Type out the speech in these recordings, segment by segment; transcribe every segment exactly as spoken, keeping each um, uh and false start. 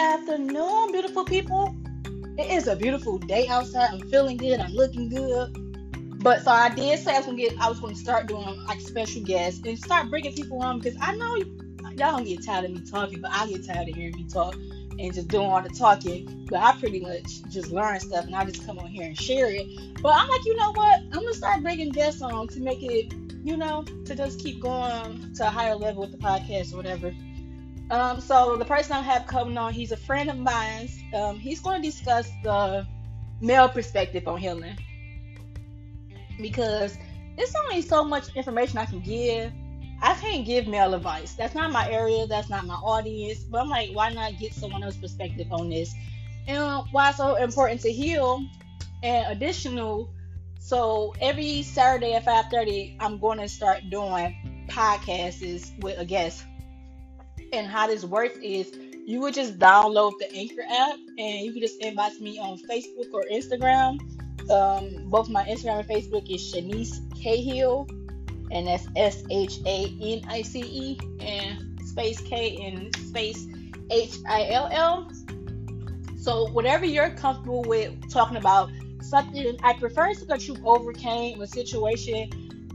afternoon, beautiful people. It is a beautiful day outside. I'm feeling good. I'm looking good. But so I did say I was gonna get. I was gonna start doing like special guests and start bringing people on, because I know y'all don't get tired of me talking, but I get tired of hearing me talk and just doing all the talking. But I pretty much just learn stuff and I just come on here and share it. But I'm like, you know what? I'm gonna start bringing guests on to make it, you know, to just keep going to a higher level with the podcast or whatever. Um, so the person I have coming on, he's a friend of mine. Um, he's going to discuss the male perspective on healing, because there's only so much information I can give. I can't give male advice. That's not my area. That's not my audience. But I'm like, why not get someone else's perspective on this? And why it's so important to heal and additional. So every Saturday at five thirty, I'm going to start doing podcasts with a guest. And how this works is you would just download the Anchor app and you can just inbox me on Facebook or Instagram. Um, both my Instagram and Facebook is Shanice Cahill, and that's S H A N I C E and space K and space H I L L. So whatever you're comfortable with talking about, something I prefer is that you overcame a situation.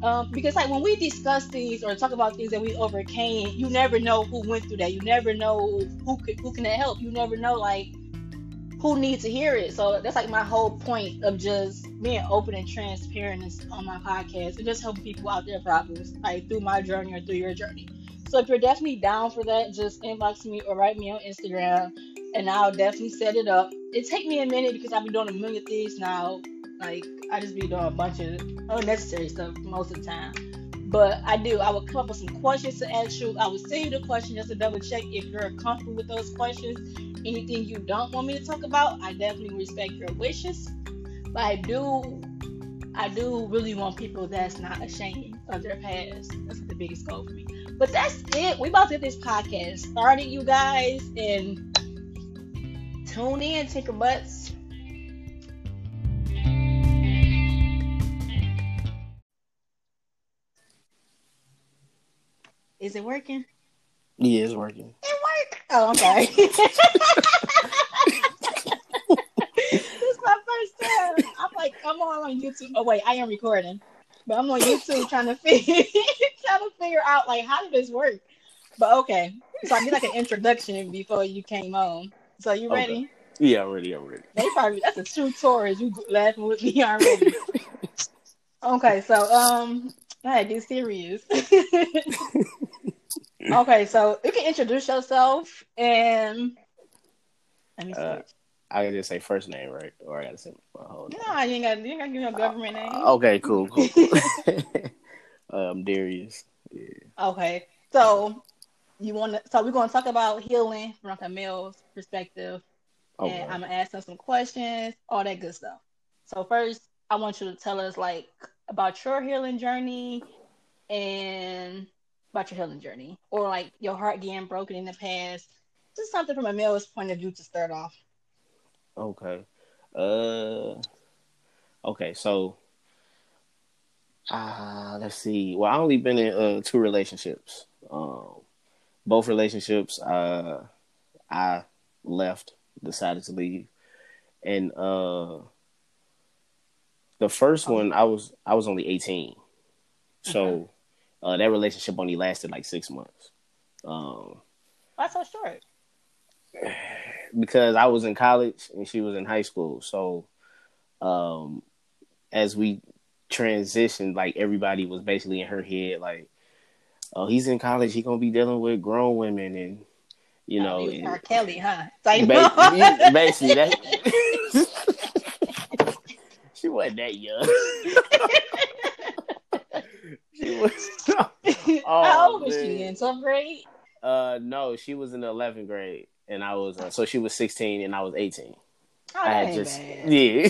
Um, because like when we discuss things or talk about things that we overcame, you never know who went through that. You never know who could, who can help. You never know like who needs to hear it. So that's like my whole point of just being open and transparent on my podcast and just helping people out their problems, like through my journey or through your journey. So if you're definitely down for that, just inbox me or write me on Instagram and I'll definitely set it up. It take me a minute because I've been doing a million things now. Like, I just be doing a bunch of unnecessary stuff most of the time. But I do. I would come up with some questions to ask you. I would send you the question just to double check if you're comfortable with those questions. Anything you don't want me to talk about, I definitely respect your wishes. But I do, I do really want people that's not ashamed of their past. That's the biggest goal for me. But that's it. We about to get this podcast started, you guys. And tune in, take your butts. Is it working? Yeah, it's working. It worked. Oh, I'm sorry. This is my first time. I'm like, I'm on, on YouTube. Oh wait, I am recording, but I'm on YouTube trying to figure, trying to figure out like how did this work. But okay, so I need like an introduction before you came on. So you ready? Okay. Yeah, I'm ready. I'm ready. They probably that's a true Taurus. You laughing with me already? Okay, so um, I had to be serious. Okay, so you can introduce yourself and let me see. Uh, I gotta just say first name, right? Or I gotta say my whole name. No, you ain't gotta, you ain't gotta give me a government uh, name. Okay, cool, cool, cool. um, Darius. Yeah. Okay, so you wanna? So we're gonna talk about healing from like a male's perspective, okay. And I'm gonna ask them some questions, all that good stuff. So first, I want you to tell us like about your healing journey and. about your healing journey or like your heart getting broken in the past, just something from a male's point of view to start off. Okay. Uh, okay. So, uh, let's see. Well, I've only been in uh, two relationships. Um, both relationships, uh, I left, decided to leave. And, uh, the first okay. one I was, I was only eighteen. So, okay. Uh, that relationship only lasted like six months. Um, Why so short? Because I was in college and she was in high school. So um, as we transitioned, like everybody was basically in her head, like, "Oh, he's in college. He's gonna be dealing with grown women," and you know, and R. Kelly, huh? Like, ba- basically, that she wasn't that young. She was. Oh, how old was man. She in tenth grade? Uh, no, she was in the eleventh grade, and I was uh, so she was sixteen, and I was eighteen. Oh, I had just bad. Yeah.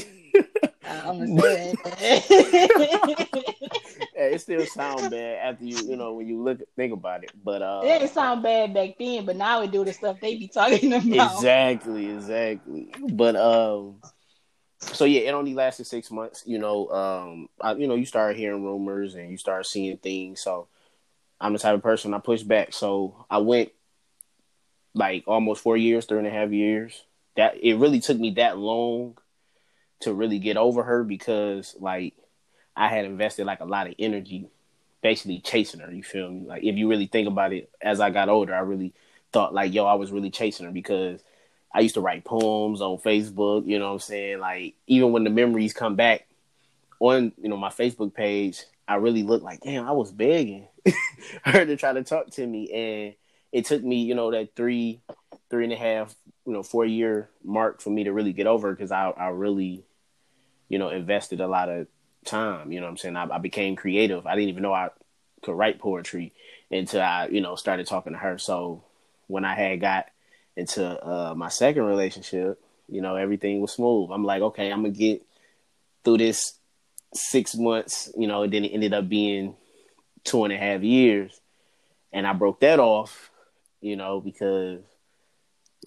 I understand. Yeah, it still sounds bad after you, you know, when you look think about it. But uh, it didn't sound bad back then, but now we do the stuff they be talking about. Exactly, exactly. But um. So yeah, it only lasted six months. You know, um, I, you know, you start hearing rumors and you start seeing things. So I'm the type of person I push back. So I went like almost four years, three and a half years. That it really took me that long to really get over her, because like I had invested like a lot of energy basically chasing her. You feel me? Like if you really think about it, as I got older, I really thought like, yo, I was really chasing her, because I used to write poems on Facebook. You know what I'm saying? Like even when the memories come back on, you know, my Facebook page, I really looked like, damn, I was begging her to try to talk to me. And it took me, you know, that three, three and a half, you know, four year mark for me to really get over, because I, I really, you know, invested a lot of time. You know what I'm saying? I, I became creative. I didn't even know I could write poetry until I, you know, started talking to her. So when I had got into uh, my second relationship, you know, everything was smooth. I'm like, okay, I'm going to get through this six months, you know, and then it ended up being two and a half years. And I broke that off, you know, because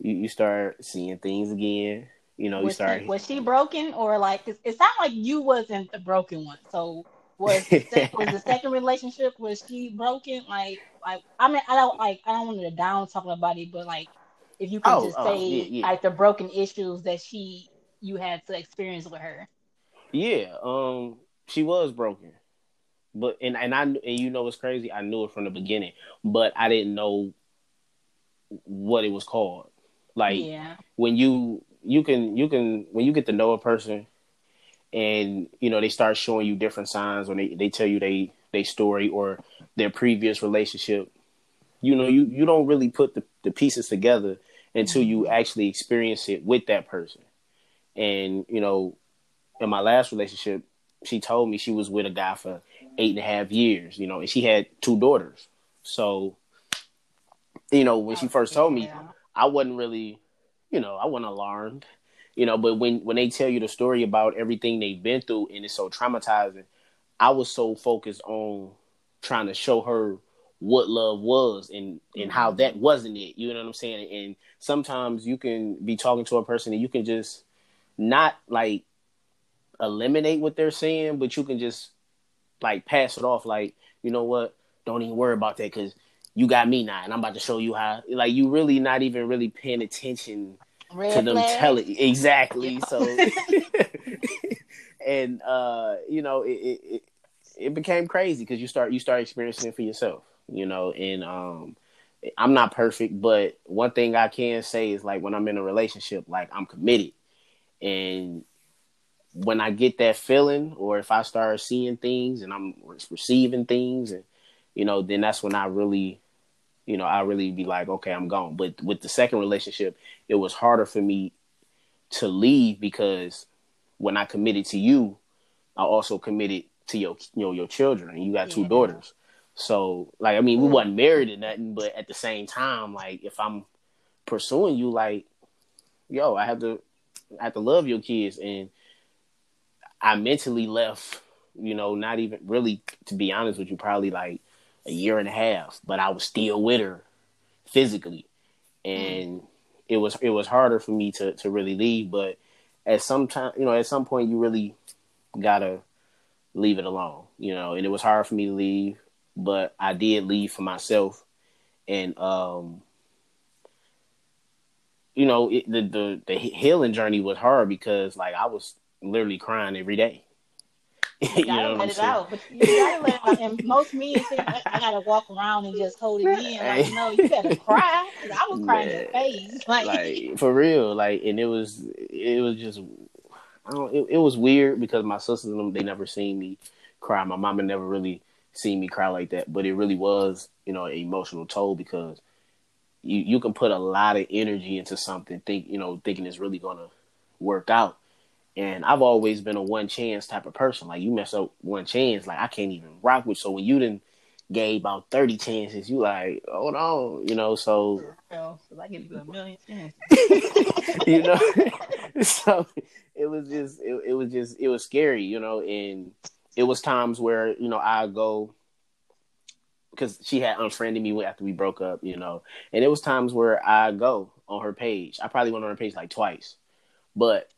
you, you start seeing things again. You know, was you start. She, was she broken, or like, it, it sounded like you wasn't the broken one. So was, was the second relationship, was she broken? Like, like, I mean, I don't like, I don't want to down talk about it, but like, if you can oh, just oh, say yeah, yeah. like the broken issues that she, you had to experience with her. Yeah, um, she was broken, but and and I and you know what's crazy? I knew it from the beginning, but I didn't know what it was called. Like yeah. when you you can you can when you get to know a person, and you know they start showing you different signs when they, they tell you they they story or their previous relationship. You know you, you don't really put the, the pieces together until you actually experience it with that person, and you know. In my last relationship, she told me she was with a guy for eight and a half years, you know, and she had two daughters. So, you know, when she first told me, I wasn't really, you know, I wasn't alarmed, you know, but when, when they tell you the story about everything they've been through and it's so traumatizing, I was so focused on trying to show her what love was and, and how that wasn't it, you know what I'm saying? And sometimes you can be talking to a person and you can just not like, eliminate what they're saying, but you can just like pass it off like, you know what, don't even worry about that because you got me now and I'm about to show you how. Like you really not even really paying attention Red to them telling exactly. So and uh you know it it, it became crazy because you start you start experiencing it for yourself, you know. And um I'm not perfect, but one thing I can say is like when I'm in a relationship, like I'm committed. And when I get that feeling, or if I start seeing things and I'm receiving things, and you know, then that's when I really, you know, I really be like, okay, I'm gone. But with the second relationship, it was harder for me to leave because when I committed to you, I also committed to your, you know, your children, and you got two yeah. daughters. So like, I mean, we wasn't married or nothing, but at the same time, like if I'm pursuing you, like, yo, I have to, I have to love your kids. And I mentally left, you know, not even really, to be honest with you, probably like a year and a half, but I was still with her physically. And mm. it was, it was harder for me to, to really leave. But at some time, you know, at some point you really gotta leave it alone, you know, and it was hard for me to leave, but I did leave for myself. And, um, you know, it, the, the, the healing journey was hard because like I was literally crying every day. You gotta let it out. But you gotta let it out. And most men think I, I gotta walk around and just hold it in. Like, no, you gotta cry. I was crying in your face. Like, like for real. Like, and it was, it was just, I don't. It, it was weird because my sisters and them, they never seen me cry. My mama never really seen me cry like that. But it really was, you know, an emotional toll because you you can put a lot of energy into something, think you know, thinking it's really gonna work out. And I've always been a one chance type of person. Like you mess up one chance, like I can't even rock with. So when you done gave about thirty chances, you like, hold on, you know. So girl, I get a million chances, you know. So it was just, it, it was just, it was scary, you know. And it was times where you know I go because she had unfriended me after we broke up, you know. And it was times where I go on her page. I probably went on her page like twice, but.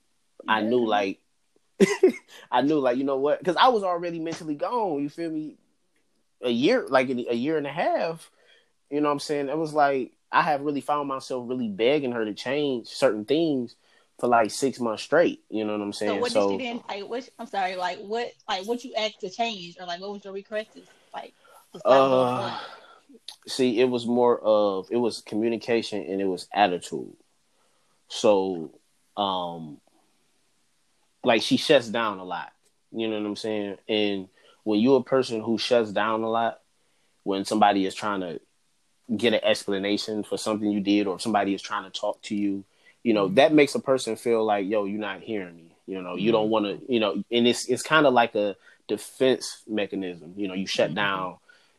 Yeah. I knew like I knew like you know what, because I was already mentally gone, you feel me, a year like a year and a half You know what I'm saying? It was like I have really found myself really begging her to change certain things for like six months straight. You know what I'm saying? So what did so, she then like? What, I'm sorry, like what? Like what you asked to change, or like what was your request? Like, uh, see, it was more of it was communication and it was attitude. So, um, like she shuts down a lot. You know what I'm saying? And when you're a person who shuts down a lot, when somebody is trying to get an explanation for something you did, or if somebody is trying to talk to you, you know, that makes a person feel like, yo, you're not hearing me. You know, you don't want to, you know, and it's it's kind of like a defense mechanism. You know, you shut down,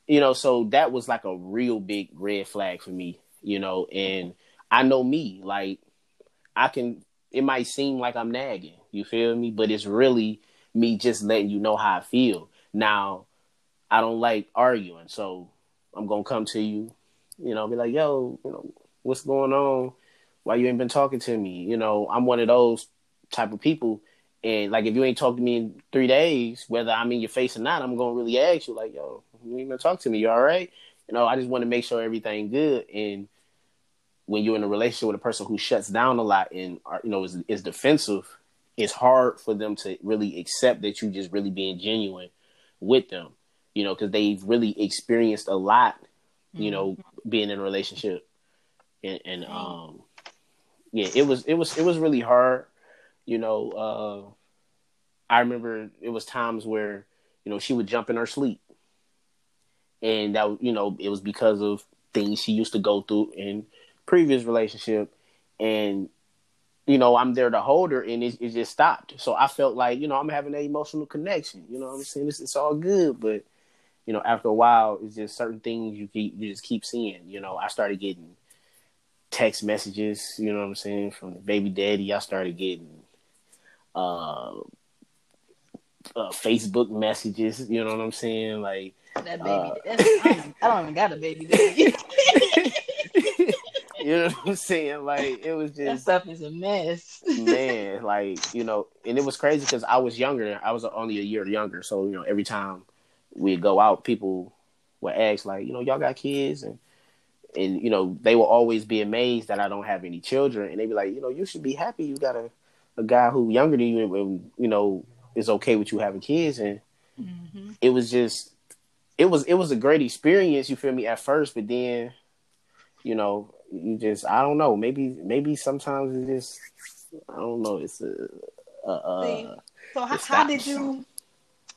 you know, so that was like a real big red flag for me, you know, and I know me, like I can, it might seem like I'm nagging, you feel me? But it's really me just letting you know how I feel. Now, I don't like arguing, so I'm going to come to you, you know, be like, yo, you know, what's going on? Why you ain't been talking to me? You know, I'm one of those type of people. And like, if you ain't talked to me in three days, whether I'm in your face or not, I'm going to really ask you like, yo, you ain't been talking to me. You all right? You know, I just want to make sure everything good. And when you're in a relationship with a person who shuts down a lot and, you know, is, is defensive, it's hard for them to really accept that you just really being genuine with them, you know, because they've really experienced a lot, you know, mm-hmm. being in a relationship. And, and um, yeah, it was it was it was really hard. You know, uh, I remember it was times where, you know, she would jump in her sleep. And that, you know, it was because of things she used to go through in previous relationship. And you know, I'm there to hold her, and it, it just stopped. So I felt like, you know, I'm having an emotional connection. You know what I'm saying? It's, it's all good. But, you know, after a while, it's just certain things you keep, you just keep seeing. You know, I started getting text messages, you know what I'm saying, from the baby daddy. I started getting uh, uh, Facebook messages, you know what I'm saying? Like, that baby, uh, that's, I, I don't even got a baby daddy. You know what I'm saying? Like, it was just... That stuff is a mess. Man, like, you know, and it was crazy because I was younger. I was only a year younger. So, you know, every time we'd go out, people would ask, like, you know, y'all got kids? And, and you know, they will always be amazed that I don't have any children. And they'd be like, you know, you should be happy you got a, a guy who's younger than you and, you know, is okay with you having kids. And mm-hmm. it was just... It was, it was a great experience, you feel me, at first. But then, you know... You just, I don't know. Maybe, maybe sometimes it just, I don't know. It's a. a, a so how, how did you,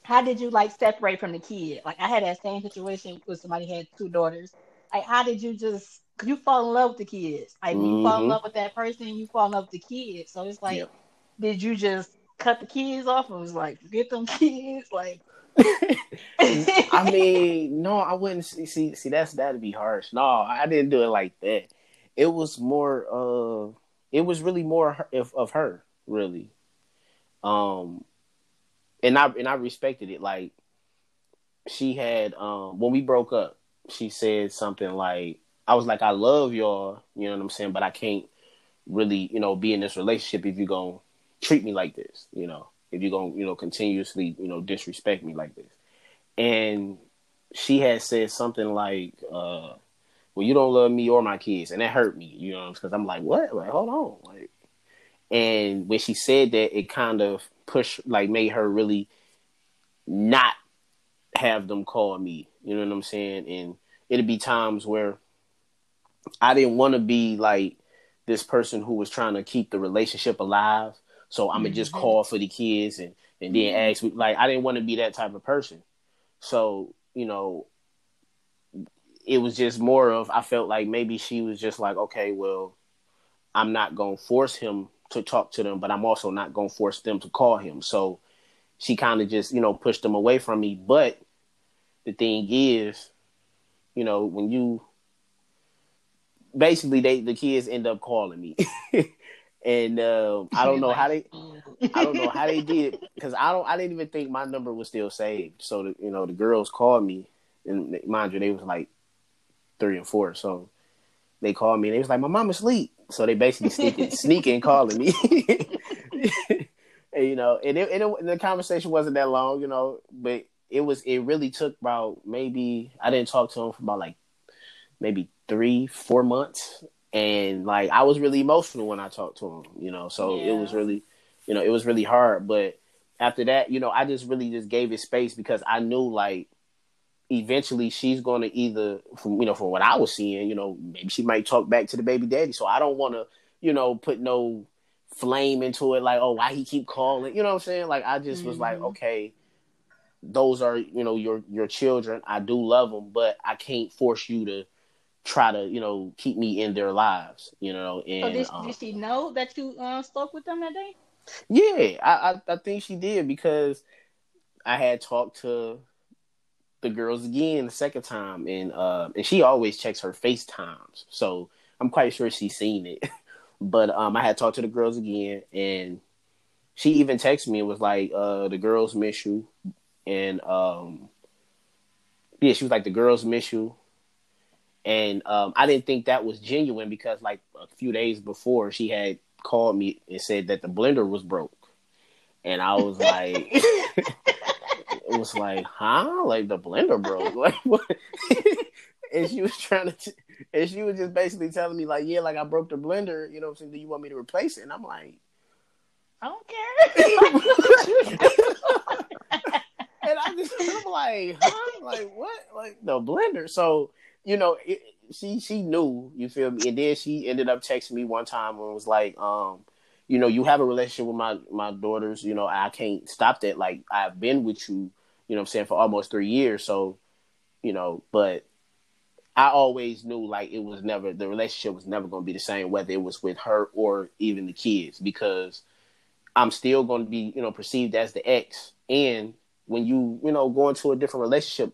how did you like separate from the kid? Like I had that same situation where somebody had two daughters. Like how did you just? Cause you fall in love with the kids. Like mm-hmm. you fall in love with that person, you fall in love with the kids. So it's like, yep. Did you just cut the kids off and was like, get them kids? Like. I mean, no, I wouldn't. See, see, see, that's that'd be harsh. No, I didn't do it like that. It was more, uh, it was really more of, of her, really. Um, and I, and I respected it. Like she had, um, when we broke up, she said something like, I was like, I love y'all, you know what I'm saying? But I can't really, you know, be in this relationship if you're going to treat me like this, you know, if you're going to, you know, continuously, you know, disrespect me like this. And she had said something like, uh, well, you don't love me or my kids. And that hurt me, you know, because I'm like, what? Like, hold on. Like, and when she said that, it kind of pushed, like, made her really not have them call me. You know what I'm saying? And it'd be times where I didn't want to be, like, this person who was trying to keep the relationship alive. So I'm going to just call for the kids and, and then ask. Like, I didn't want to be that type of person. So, you know, it was just more of, I felt like maybe she was just like, okay, well, I'm not going to force him to talk to them, but I'm also not going to force them to call him. So she kind of just, you know, pushed them away from me. But the thing is, you know, when you, basically they, the kids end up calling me and uh, I don't know how they, I don't know how they did it because I don't, I didn't even think my number was still saved. So, the, you know, the girls called me and mind you, they was like, three and four. So they called me and they was like, my mama's asleep. So they basically sneaking, sneaking, calling me, and, you know, and, it, and, it, and the conversation wasn't that long, you know, but it was, it really took about maybe, I didn't talk to him for about like maybe three, four months. And like, I was really emotional when I talked to him, you know, so yeah. it was really, you know, it was really hard. But after that, you know, I just really just gave it space, because I knew like, eventually she's going to either, from, you know, from what I was seeing, you know, maybe she might talk back to the baby daddy. So I don't want to, you know, put no flame into it. Like, oh, why he keep calling, you know what I'm saying? Like, I just mm-hmm. was like, okay, those are, you know, your, your children. I do love them, but I can't force you to try to, you know, keep me in their lives, you know. And so did, um, did she know that you um, spoke with them that day? Yeah, I, I I think she did, because I had talked to the girls again the second time, and uh, and she always checks her FaceTimes, so I'm quite sure she's seen it. But um, I had talked to the girls again, and she even texted me and was like, uh, "The girls miss you," and um, yeah, she was like, "The girls miss you." And um, I didn't think that was genuine, because like a few days before, she had called me and said that the blender was broke. And I was like, it was like, huh? Like, the blender broke? Like, what? And she was trying to, t- and she was just basically telling me like, yeah, like I broke the blender. You know what I'm saying? Do you want me to replace it? And I'm like, I don't care. And I just, I'm like, huh? Like, what? Like, the blender. So, you know, it, she she knew, you feel me? And then she ended up texting me one time and was like, um, you know, you have a relationship with my, my daughters. You know, I can't stop that. Like, I've been with you, you know what I'm saying, for almost three years. So, you know, but I always knew, like, it was never, the relationship was never going to be the same, whether it was with her or even the kids, because I'm still going to be, you know, perceived as the ex. And when you, you know, go into a different relationship,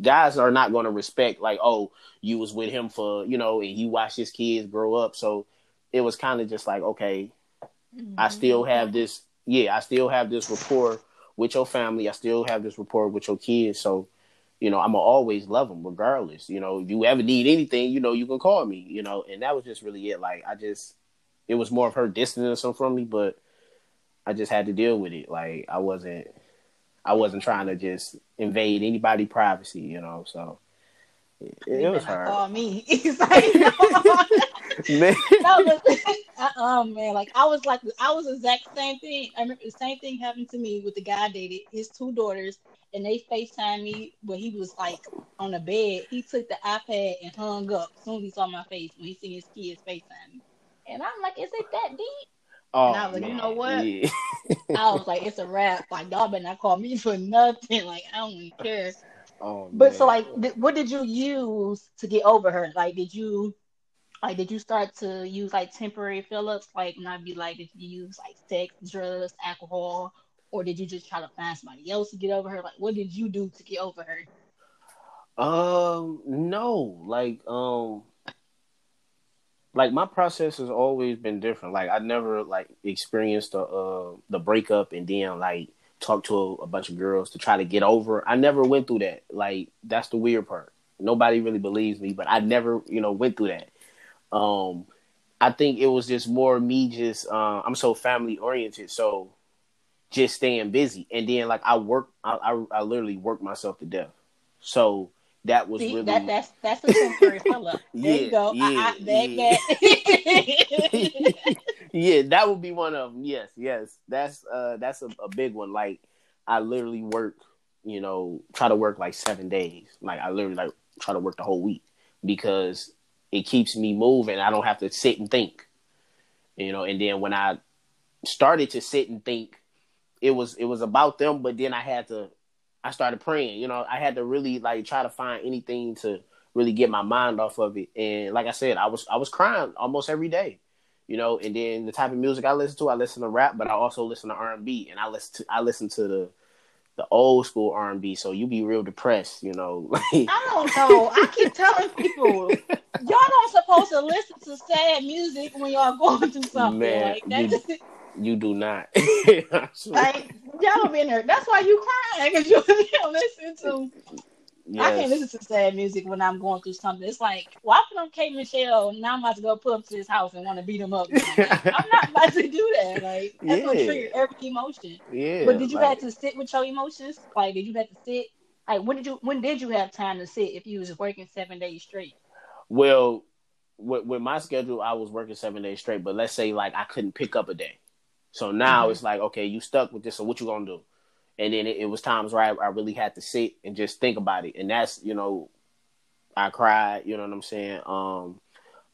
guys are not going to respect, like, oh, you was with him for, you know, and he watched his kids grow up. So it was kind of just like, okay, mm-hmm. I still have this, yeah, I still have this rapport with your family. I still have this rapport with your kids. So, you know, I'm going to always love them regardless. You know, if you ever need anything, you know, you can call me, you know. And that was just really it. Like, I just, it was more of her distancing from me, but I just had to deal with it. Like, I wasn't... I wasn't trying to just invade anybody's privacy, you know, so it, it was hard. Call me. It's like, no. Man. No, but, uh-uh, man. Like, I was like, I was exact same thing. I remember the same thing happened to me with the guy I dated, his two daughters, and they FaceTimed me when he was, like, on the bed. He took the iPad and hung up as soon as he saw my face when he seen his kids FaceTime me. And I'm like, is it that deep? Oh, and I was like, man. You know what? Yeah. I was like, it's a wrap. Like, y'all better not call me for nothing. Like, I don't even care. Oh, but man. So, like, th- what did you use to get over her? Like, did you, like, did you start to use like temporary fill-ups? Like, not be like, did you use like sex, drugs, alcohol, or did you just try to find somebody else to get over her? Like, what did you do to get over her? Um, no, like, um. Like, my process has always been different. Like, I never, like, experienced the uh, the breakup and then, like, talked to a, a bunch of girls to try to get over. I never went through that. Like, that's the weird part. Nobody really believes me, but I never, you know, went through that. Um, I think it was just more me just, uh, I'm so family-oriented, so just staying busy. And then, like, I work, I, I, I literally worked myself to death. So... That was See, really that, that's that's a temporary fella. There yeah, you go. Yeah, I, I, that, yeah. That. Yeah, that would be one of them. Yes, yes. That's uh that's a, a big one. Like, I literally work, you know, try to work like seven days. Like, I literally like try to work the whole week, because it keeps me moving. I don't have to sit and think. You know, and then when I started to sit and think, it was it was about them, but then I had to I started praying, you know, I had to really like try to find anything to really get my mind off of it. And like I said, I was, I was crying almost every day, you know, and then the type of music I listen to, I listen to rap, but I also listen to R and B, and I listen to, I listen to the, the old school R and B. So you be real depressed, you know. I don't know. I keep telling people, y'all don't supposed to listen to sad music when y'all going through something. Man, like that. Just... You do not. Like, y'all been there. That's why you crying, because you, you don't listen to. Yes. I can't listen to sad music when I'm going through something. It's like, well, I put on K. Michelle, now I'm about to go pull up to his house and want to beat him up. Like, I'm not about to do that. Like, that's yeah. gonna trigger every emotion. Yeah. But did you like, have to sit with your emotions? Like, did you have to sit? Like, when did you? When did you have time to sit if you was working seven days straight? well, with, with my schedule, I was working seven days straight. But let's say, like, I couldn't pick up a day. So now mm-hmm. it's like, okay, you stuck with this. So what you going to do? And then it, it was times where I, I really had to sit and just think about it. And that's, you know, I cried, you know what I'm saying? Um,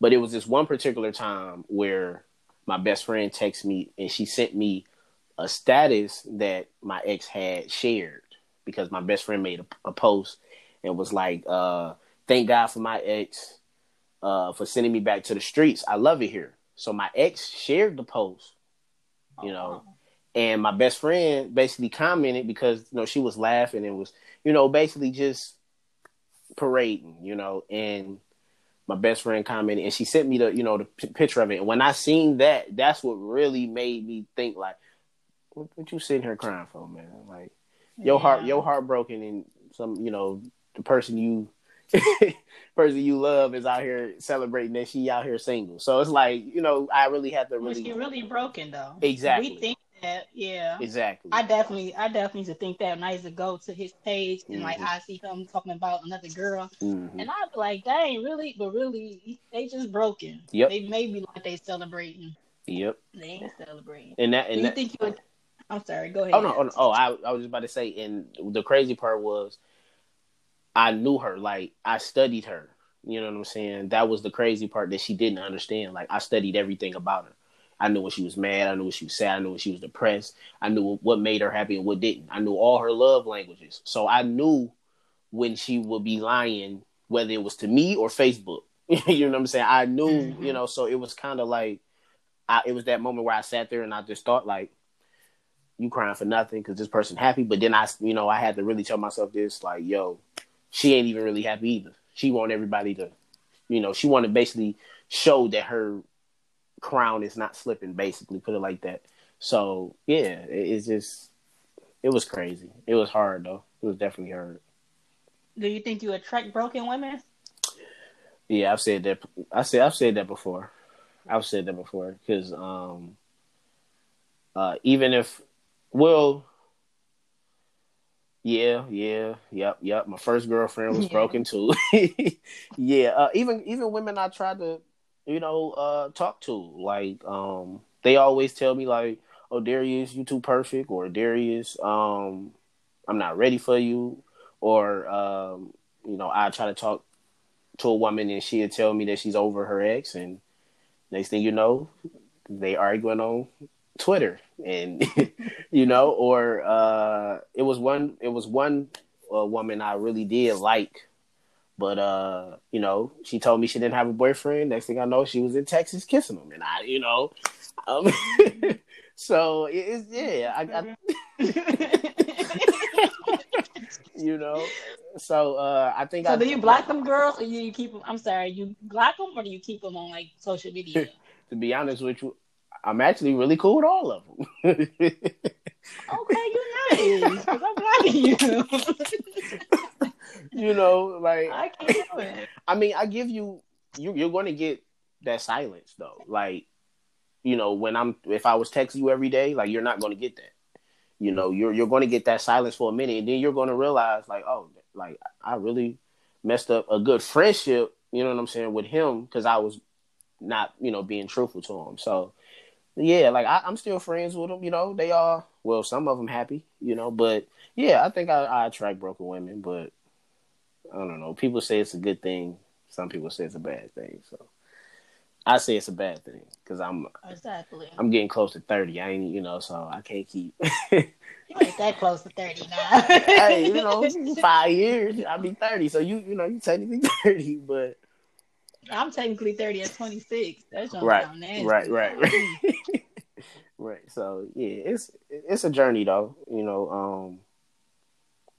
but it was this one particular time where my best friend texted me and she sent me a status that my ex had shared because my best friend made a, a post and was like, uh, thank God for my ex uh, for sending me back to the streets. I love it here. So my ex shared the post, you know, oh. and my best friend basically commented because, you know, she was laughing and was, you know, basically just parading, you know, and my best friend commented and she sent me the, you know, the p- picture of it. And when I seen that, that's what really made me think like, what, what you sitting here crying for, man? Like your yeah. heart, your heart broken and some, you know, the person you, person you love is out here celebrating that she out here single. So it's like, you know, I really have to really. She really broken though. Exactly. We think that, yeah. Exactly. I definitely, I definitely used to think that when I used to go to his page and mm-hmm. like I see him talking about another girl, mm-hmm. and I'd be like, dang, really? But really, they just broken. Yep. They made me like they celebrating. Yep. They ain't celebrating. And that, and you that, think you would? I'm sorry. Go ahead. Oh no! Oh, no, oh I, I was just about to say, and the crazy part was, I knew her. Like I studied her. You know what I'm saying? That was the crazy part that she didn't understand. Like I studied everything about her. I knew when she was mad. I knew when she was sad. I knew when she was depressed. I knew what made her happy and what didn't. I knew all her love languages. So I knew when she would be lying, whether it was to me or Facebook. You know what I'm saying? I knew. Mm-hmm. You know. So it was kind of like, I, it was that moment where I sat there and I just thought like, you crying for nothing because this person happy. But then I, you know, I had to really tell myself this, like, yo, she ain't even really happy either. She want everybody to, you know, she want to basically show that her crown is not slipping, basically, put it like that. So, yeah, it, it's just, it was crazy. It was hard, though. It was definitely hard. Do you think you attract broken women? Yeah, I've said that. I said, I've said that before. I've said that before because um, uh, even if, Well, yeah, yeah, yep, yep. My first girlfriend was yeah. broken too. yeah, uh, even even women I tried to, you know, uh, talk to, like, um, they always tell me like, "Oh, Darius, you too perfect," or "Darius, um, I'm not ready for you," or um, you know, I try to talk to a woman and she'd tell me that she's over her ex, and next thing you know, they arguing on Twitter. And you know, or uh, it was one, it was one uh, woman I really did like, but uh, you know, she told me she didn't have a boyfriend. Next thing I know, she was in Texas kissing him, and I, you know, um, so it, it's yeah, I, I you know, so uh, I think. So I, do you block them girls, or do you keep them? I'm sorry, you block them, or do you keep them on like social media? To be honest with you, I'm actually really cool with all of them. Okay, you're nice. I'm liking you. You know, like I can do it. I mean, I give you, you you're going to get that silence though. Like, you know, when I'm if I was texting you every day, like you're not going to get that. You know, you're you're going to get that silence for a minute, and then you're going to realize, like, oh, like I really messed up a good friendship. You know what I'm saying with him because I was not, you know, being truthful to him. So. Yeah, like, I, I'm still friends with them, you know. They are, well, some of them happy, you know. But, yeah, I think I, I attract broken women. But, I don't know. People say it's a good thing. Some people say it's a bad thing. So, I say it's a bad thing. Because I'm exactly. I'm getting close to thirty. I ain't, you know, so I can't keep. You ain't that close to thirty now. Hey, you know, five years, I'll be thirty. So, you you know, you technically thirty, but. I'm technically thirty at twenty-six. That's right, right, right, right, right. So yeah, it's it's a journey though, you know. Um,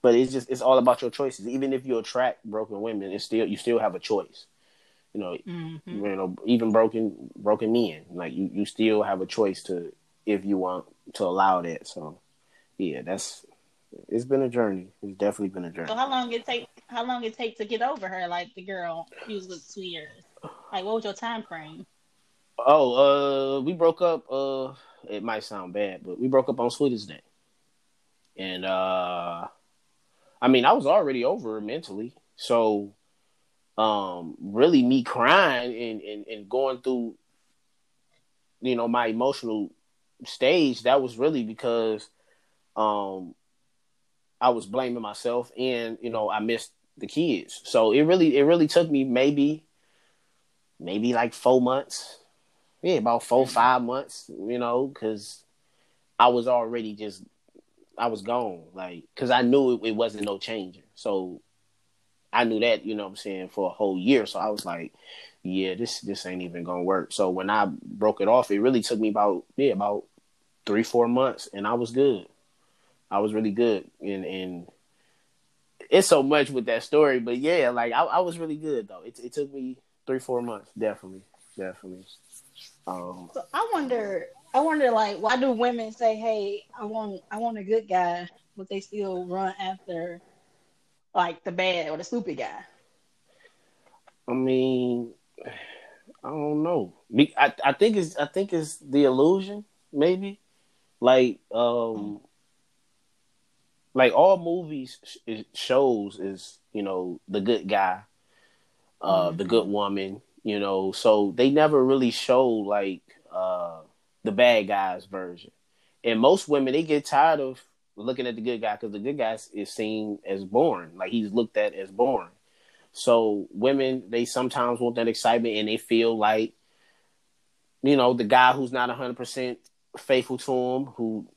but it's just it's all about your choices. Even if you attract broken women, it's still you still have a choice. You know, mm-hmm. you know, even broken broken men, like you, you still have a choice to if you want to allow that. So yeah, that's it's been a journey. It's definitely been a journey. So how long it take? How long it take to get over her? Like the girl, she was with two years. Like, what was your time frame? Oh, uh, we broke up. Uh, it might sound bad, but we broke up on Sweetest Day. And uh, I mean, I was already over her mentally. So, um, really me crying and, and, and going through, you know, my emotional stage, that was really because um, I was blaming myself and, you know, I missed the kids. So it really, it really took me maybe, maybe like four months. Yeah, about four, five months, you know, because I was already just, I was gone. Like, because I knew it, it wasn't no changing. So I knew that, you know what I'm saying, for a whole year. So I was like, yeah, this this ain't even going to work. So when I broke it off, it really took me about, yeah, about three, four months, and I was good. I was really good. And and it's so much with that story, but yeah, like, I, I was really good, though. It, it took me three, four months, definitely, definitely. Um, so I wonder, I wonder, like, why do women say, hey, I want I want a good guy, but they still run after, like, the bad or the stupid guy? I mean, I don't know. I, I think it's I think it's the illusion, maybe. Like, um, like all movies sh- shows is, you know, the good guy, uh, mm-hmm. the good woman, you know. So they never really show, like, uh, the bad guy's version. And most women, they get tired of looking at the good guy because the good guy is seen as boring. Like, he's looked at as boring. So women, they sometimes want that excitement, and they feel like, you know, the guy who's not one hundred percent faithful to them, who,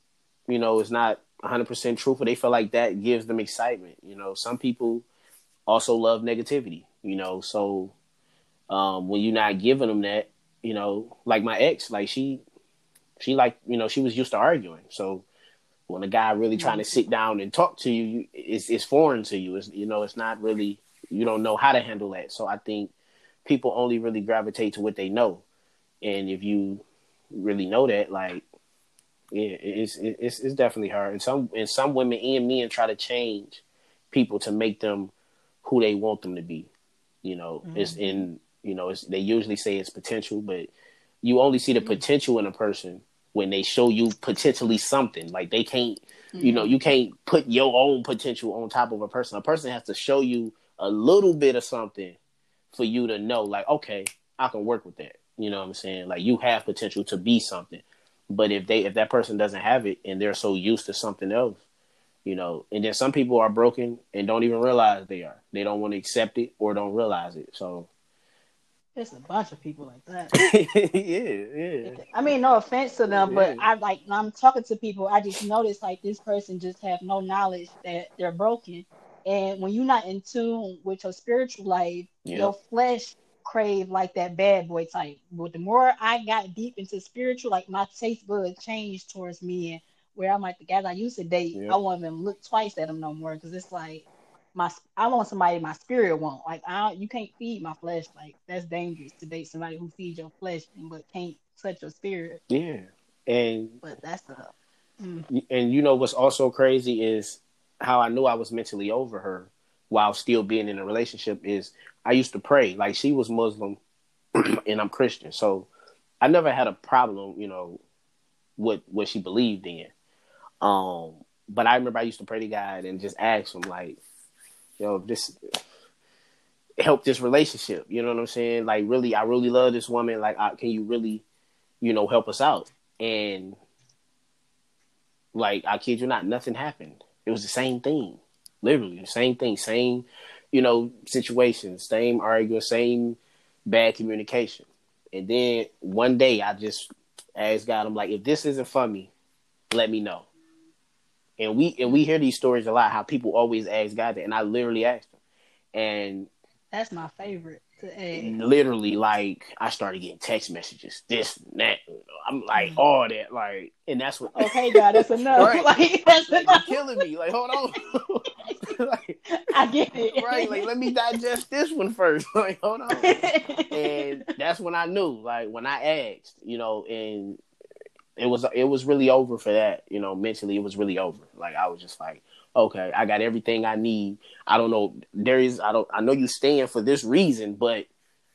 you know, is not one hundred percent truthful, they feel like that gives them excitement. You know, some people also love negativity, you know, so um, when you're not giving them that, you know, like my ex, like she, she like, you know, she was used to arguing. So when a guy really trying to sit down and talk to you, you it's, it's foreign to you. It's, you know, it's not really... You don't know how to handle that. So I think people only really gravitate to what they know. And if you really know that, like, yeah, it's it's it's definitely hard. And some and some women and men try to change people to make them who they want them to be. You know, mm-hmm. it's in you know, it's, they usually say it's potential, but you only see the potential in a person when they show you potentially something. Like they can't, mm-hmm. you know, you can't put your own potential on top of a person. A person has to show you a little bit of something for you to know, like, okay, I can work with that. You know what I'm saying? Like, you have potential to be something, but if they, if that person doesn't have it and they're so used to something else, you know, and then some people are broken and don't even realize they are, they don't want to accept it or don't realize it. So there's a bunch of people like that. yeah. Yeah. I mean, no offense to them, yeah. but I like, when I'm talking to people, I just notice like this person just have no knowledge that they're broken. And when you're not in tune with your spiritual life, yep. your flesh crave like that bad boy type. But the more I got deep into spiritual, like my taste bud changed towards men, where I'm like, the guys I used to date, yep. I won't even look twice at them no more because it's like my I want somebody my spirit won't. Like I you can't feed my flesh. Like that's dangerous to date somebody who feeds your flesh and but can't touch your spirit. Yeah, and but that's a mm. and you know what's also crazy is. How I knew I was mentally over her while still being in a relationship is I used to pray. Like she was Muslim and I'm Christian. So I never had a problem, you know, with what she believed in. Um, but I remember I used to pray to God and just ask him like, yo, this help this relationship. You know what I'm saying? Like really, I really love this woman. Like, I, can you really, you know, help us out? And like, I kid you not, nothing happened. It was the same thing, literally the same thing, same, you know, situation, same argument, same bad communication. And then one day I just asked God, I'm like, if this isn't for me, let me know. And we and we hear these stories a lot, how people always ask God that, and I literally asked him. And that's my favorite to ask. Literally, like I started getting text messages, this and that. I'm like, all that, like, and that's what. Okay, God, that's enough. Right. Like, that's like, enough. You're killing me. Like, hold on. Like, I get it. Right. Like, let me digest this one first. Like, hold on. And that's when I knew. Like, when I asked, you know, and it was it was really over for that. You know, mentally, it was really over. Like, I was just like, okay, I got everything I need. I don't know. There is. I don't. I know you stand for this reason, but.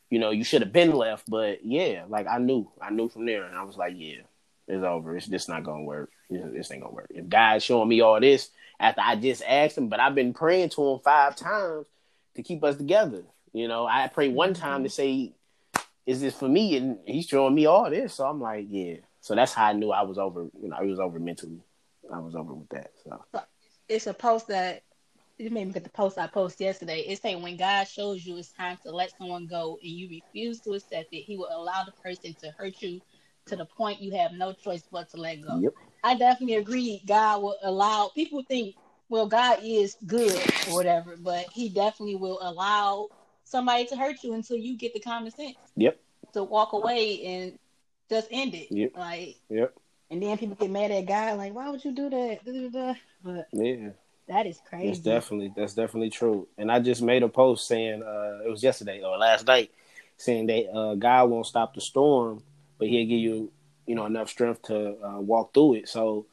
You know, you should have been left, but yeah, like I knew, I knew from there, and I was like, yeah, it's over. It's just not gonna work. It's, this ain't gonna work. If God's showing me all this after I just asked him, but I've been praying to him five times to keep us together. You know, I prayed one time to say, is this for me? And he's showing me all this. So I'm like, yeah. So that's how I knew I was over, you know, I was over mentally. I was over with that. So it's a post that, it made me get the post I posted yesterday. It say when God shows you it's time to let someone go and you refuse to accept it, he will allow the person to hurt you to the point you have no choice but to let go. Yep. I definitely agree. God will allow, people think, well, God is good or whatever, but he definitely will allow somebody to hurt you until you get the common sense. Yep. To walk away and just end it. Yep. Like, yep. And then people get mad at God, like, why would you do that? But yeah. That is crazy. That's definitely, that's definitely true. And I just made a post saying, uh, it was yesterday or last night, saying that uh, God won't stop the storm, but he'll give you, you know, enough strength to uh, walk through it. So,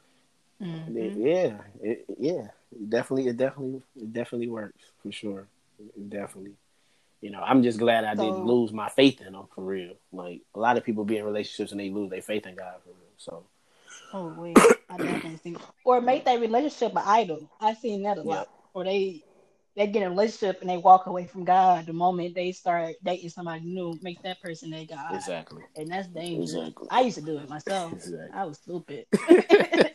mm-hmm. it, yeah, it, yeah, it definitely, it definitely, it definitely works for sure. It definitely. You know, I'm just glad I so, didn't lose my faith in him for real. Like, a lot of people be in relationships and they lose their faith in God for real. So. Oh, wait. I definitely see. Or make that relationship an idol. I've seen that a lot. Yep. Or they they get in a relationship and they walk away from God the moment they start dating somebody new, make that person their God. Exactly. And that's dangerous. Exactly. I used to do it myself. Exactly. I was stupid. It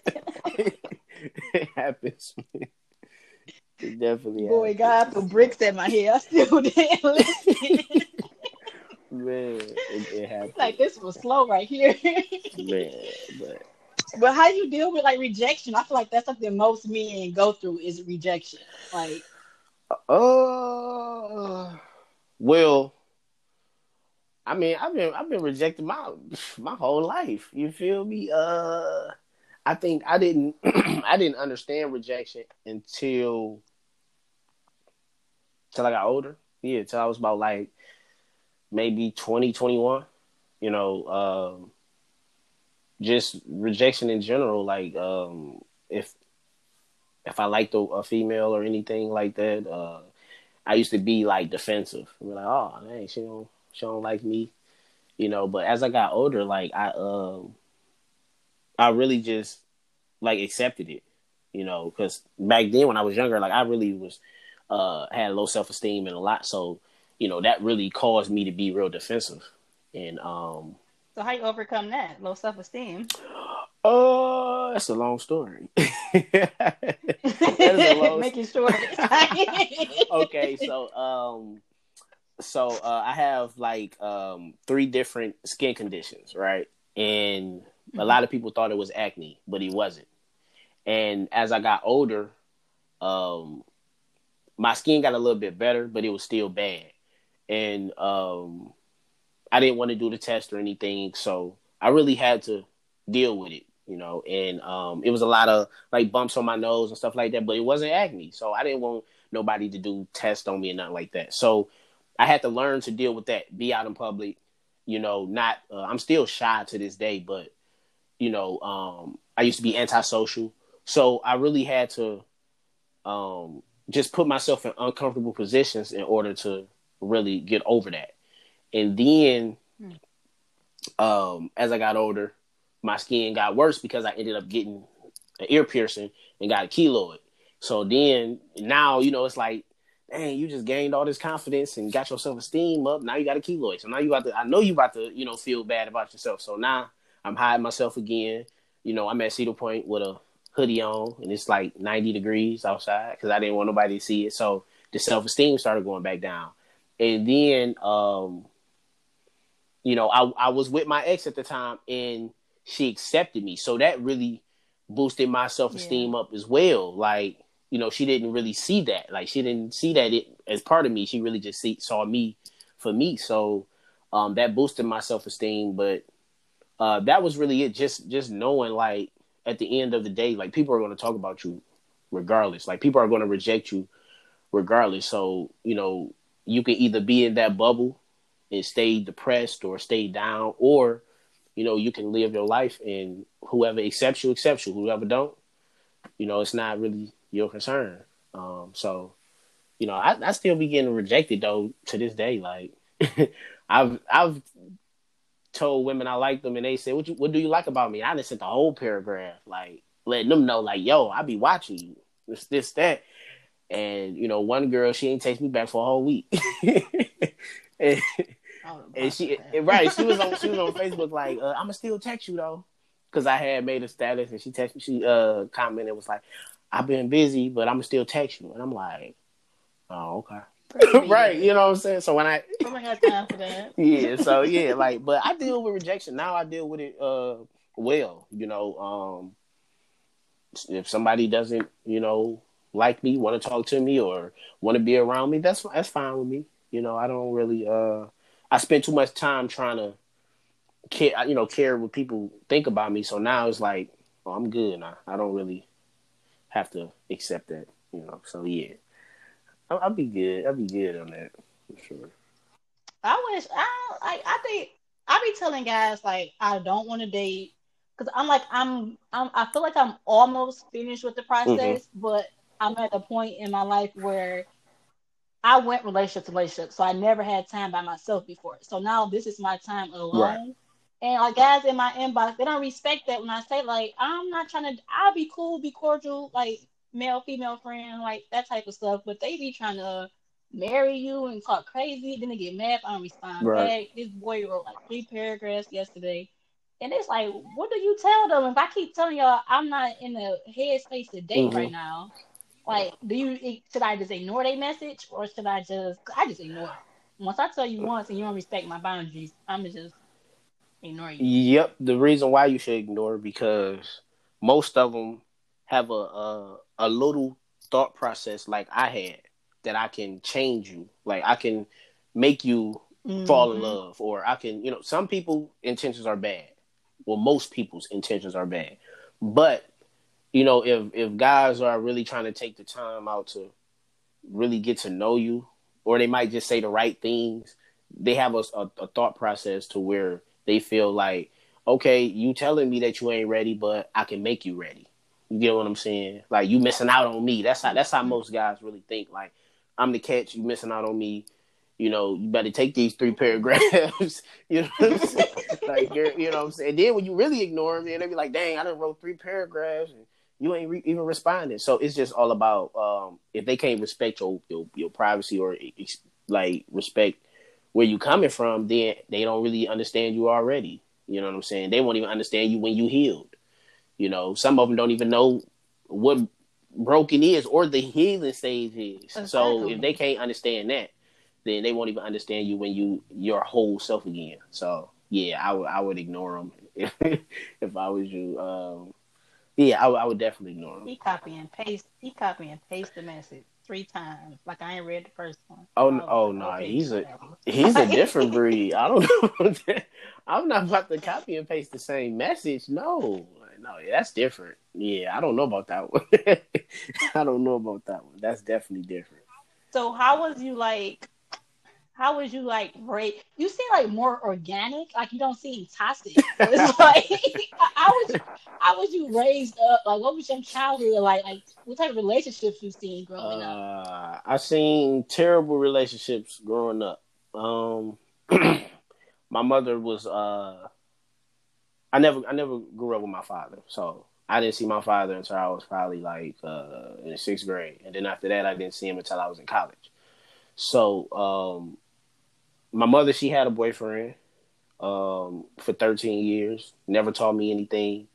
happens. It definitely happens. Boy, God put bricks at my head. I still didn't listen. Man, it, it happens. It's like, this was slow right here. Man, but... But how do you deal with, like, rejection? I feel like that's something most men go through is rejection. Like, uh, well, I mean, I've been I've been rejected my my whole life. You feel me? Uh, I think I didn't I didn't understand rejection until till I got older. Yeah, till I was about like maybe twenty, twenty-one. You know, um. Just rejection in general, like um, if if I liked a, a female or anything like that, uh, I used to be like defensive. I'm like, oh, man, she don't she don't like me, you know. But as I got older, like I um, I really just like accepted it, you know. Because back then when I was younger, like I really was uh, had low self esteem and a lot, so you know that really caused me to be real defensive and um. So how you overcome that low self esteem? Oh, uh, that's a long story. a long Making st- sure. Okay, so um, so uh, I have like um three different skin conditions, right? And a lot of people thought it was acne, but it wasn't. And as I got older, um, my skin got a little bit better, but it was still bad, and um. I didn't want to do the test or anything, so I really had to deal with it, you know, and um, it was a lot of, like, bumps on my nose and stuff like that, but it wasn't acne, so I didn't want nobody to do tests on me and nothing like that, so I had to learn to deal with that, be out in public, you know, not, uh, I'm still shy to this day, but, you know, um, I used to be antisocial, so I really had to um, just put myself in uncomfortable positions in order to really get over that. And then, um, as I got older, my skin got worse because I ended up getting an ear piercing and got a keloid. So then, now, you know, it's like, dang, you just gained all this confidence and got your self-esteem up. Now you got a keloid. So now you about to, I know you about to, you know, feel bad about yourself. So now I'm hiding myself again. You know, I'm at Cedar Point with a hoodie on and it's like ninety degrees outside because I didn't want nobody to see it. So the self-esteem started going back down. And then, um... you know, I, I was with my ex at the time and she accepted me. So that really boosted my self-esteem yeah. up as well. Like, you know, she didn't really see that. Like, she didn't see that it, as part of me. She really just see, saw me for me. So um, that boosted my self-esteem. But uh, that was really it. Just just knowing, like, at the end of the day, like, people are going to talk about you regardless. Like, people are going to reject you regardless. So, you know, you can either be in that bubble and stay depressed or stay down, or, you know, you can live your life and whoever accepts you, accepts you. Whoever don't, you know, it's not really your concern. Um, so, you know, I, I still be getting rejected though to this day. Like, I've I've told women I like them and they say, "What you, what do you like about me?" And I just sent the whole paragraph, like letting them know, like, "Yo, I be watching you. It's this that." And, you know, one girl, she didn't text me back for a whole week. and, oh, and she, and, right, she was on she was on Facebook like, uh, I'm going to still text you, though. Because I had made a status, and she text me, she uh, commented, was like, I've been busy, but I'm going to still text you. And I'm like, oh, okay. Right, you know what I'm saying? So when I... oh, I got time for that. Yeah, so, yeah, like, but I deal with rejection. Now I deal with it uh, well, you know. Um, if somebody doesn't, you know... like me, want to talk to me, or want to be around me, that's that's fine with me. You know, I don't really, uh, I spend too much time trying to care, you know, care what people think about me. So now it's like, oh, I'm good now. I don't really have to accept that, you know. So yeah, I'll, I'll be good. I'll be good on that for sure. I wish, I like, I think I be telling guys like I don't want to date because I'm like I'm, I'm I feel like I'm almost finished with the process, mm-hmm. but I'm at the point in my life where I went relationship to relationship, so I never had time by myself before. So now this is my time alone. Right. And like guys in my inbox, they don't respect that when I say like, I'm not trying to, I'll be cool, be cordial, like male, female friend, like that type of stuff. But they be trying to marry you and talk crazy. Then they get mad if I don't respond right. back. This boy wrote like three paragraphs yesterday. And it's like, what do you tell them? If I keep telling y'all I'm not in the headspace to date mm-hmm. right now, like, do you should I just ignore their message or should I just I just ignore it? Once I tell you once and you don't respect my boundaries, I'm gonna just ignore you. Yep, the reason why you should ignore it because most of them have a a, a little thought process like I had that I can change you, like I can make you mm-hmm. fall in love, or I can, you know, some people's intentions are bad. Well, most people's intentions are bad, but. You know, if, if guys are really trying to take the time out to really get to know you, or they might just say the right things, they have a, a, a thought process to where they feel like, okay, you telling me that you ain't ready, but I can make you ready. You get what I'm saying? Like, you missing out on me. That's how that's how most guys really think. Like, I'm the catch, you missing out on me. You know, you better take these three paragraphs. You know what I'm saying? Like, you know what I'm saying? And then when you really ignore them, then they be like, dang, I done wrote three paragraphs. And, you ain't re- even responding. So it's just all about um, if they can't respect your your, your privacy or ex- like respect where you coming from, then they don't really understand you already. You know what I'm saying? They won't even understand you when you healed. You know, some of them don't even know what broken is or the healing stage is. Exactly. So if they can't understand that, then they won't even understand you when you your whole self again. So yeah, I would I would ignore them if, if I was you. Um, Yeah, I, I would definitely ignore him. He copy and paste. He copy and paste the message three times. Like I ain't read the first one. Oh no! Oh no! Nah, he's a he's a different breed. I don't know. I'm not about to copy and paste the same message. No, no, yeah, that's different. Yeah, I don't know about that one. I don't know about that one. That's definitely different. So how was you like? How was you like? Break? You seem like more organic. Like you don't seem toxic. It's like how was you, how was you raised up? Like what was your childhood like? Like what type of relationships you seen growing uh, up? I seen terrible relationships growing up. Um, my mother was. Uh, I never I never grew up with my father, so I didn't see my father until I was probably like uh, in the sixth grade, and then after that I didn't see him until I was in college. So. Um, My mother, she had a boyfriend um, for thirteen years. Never taught me anything.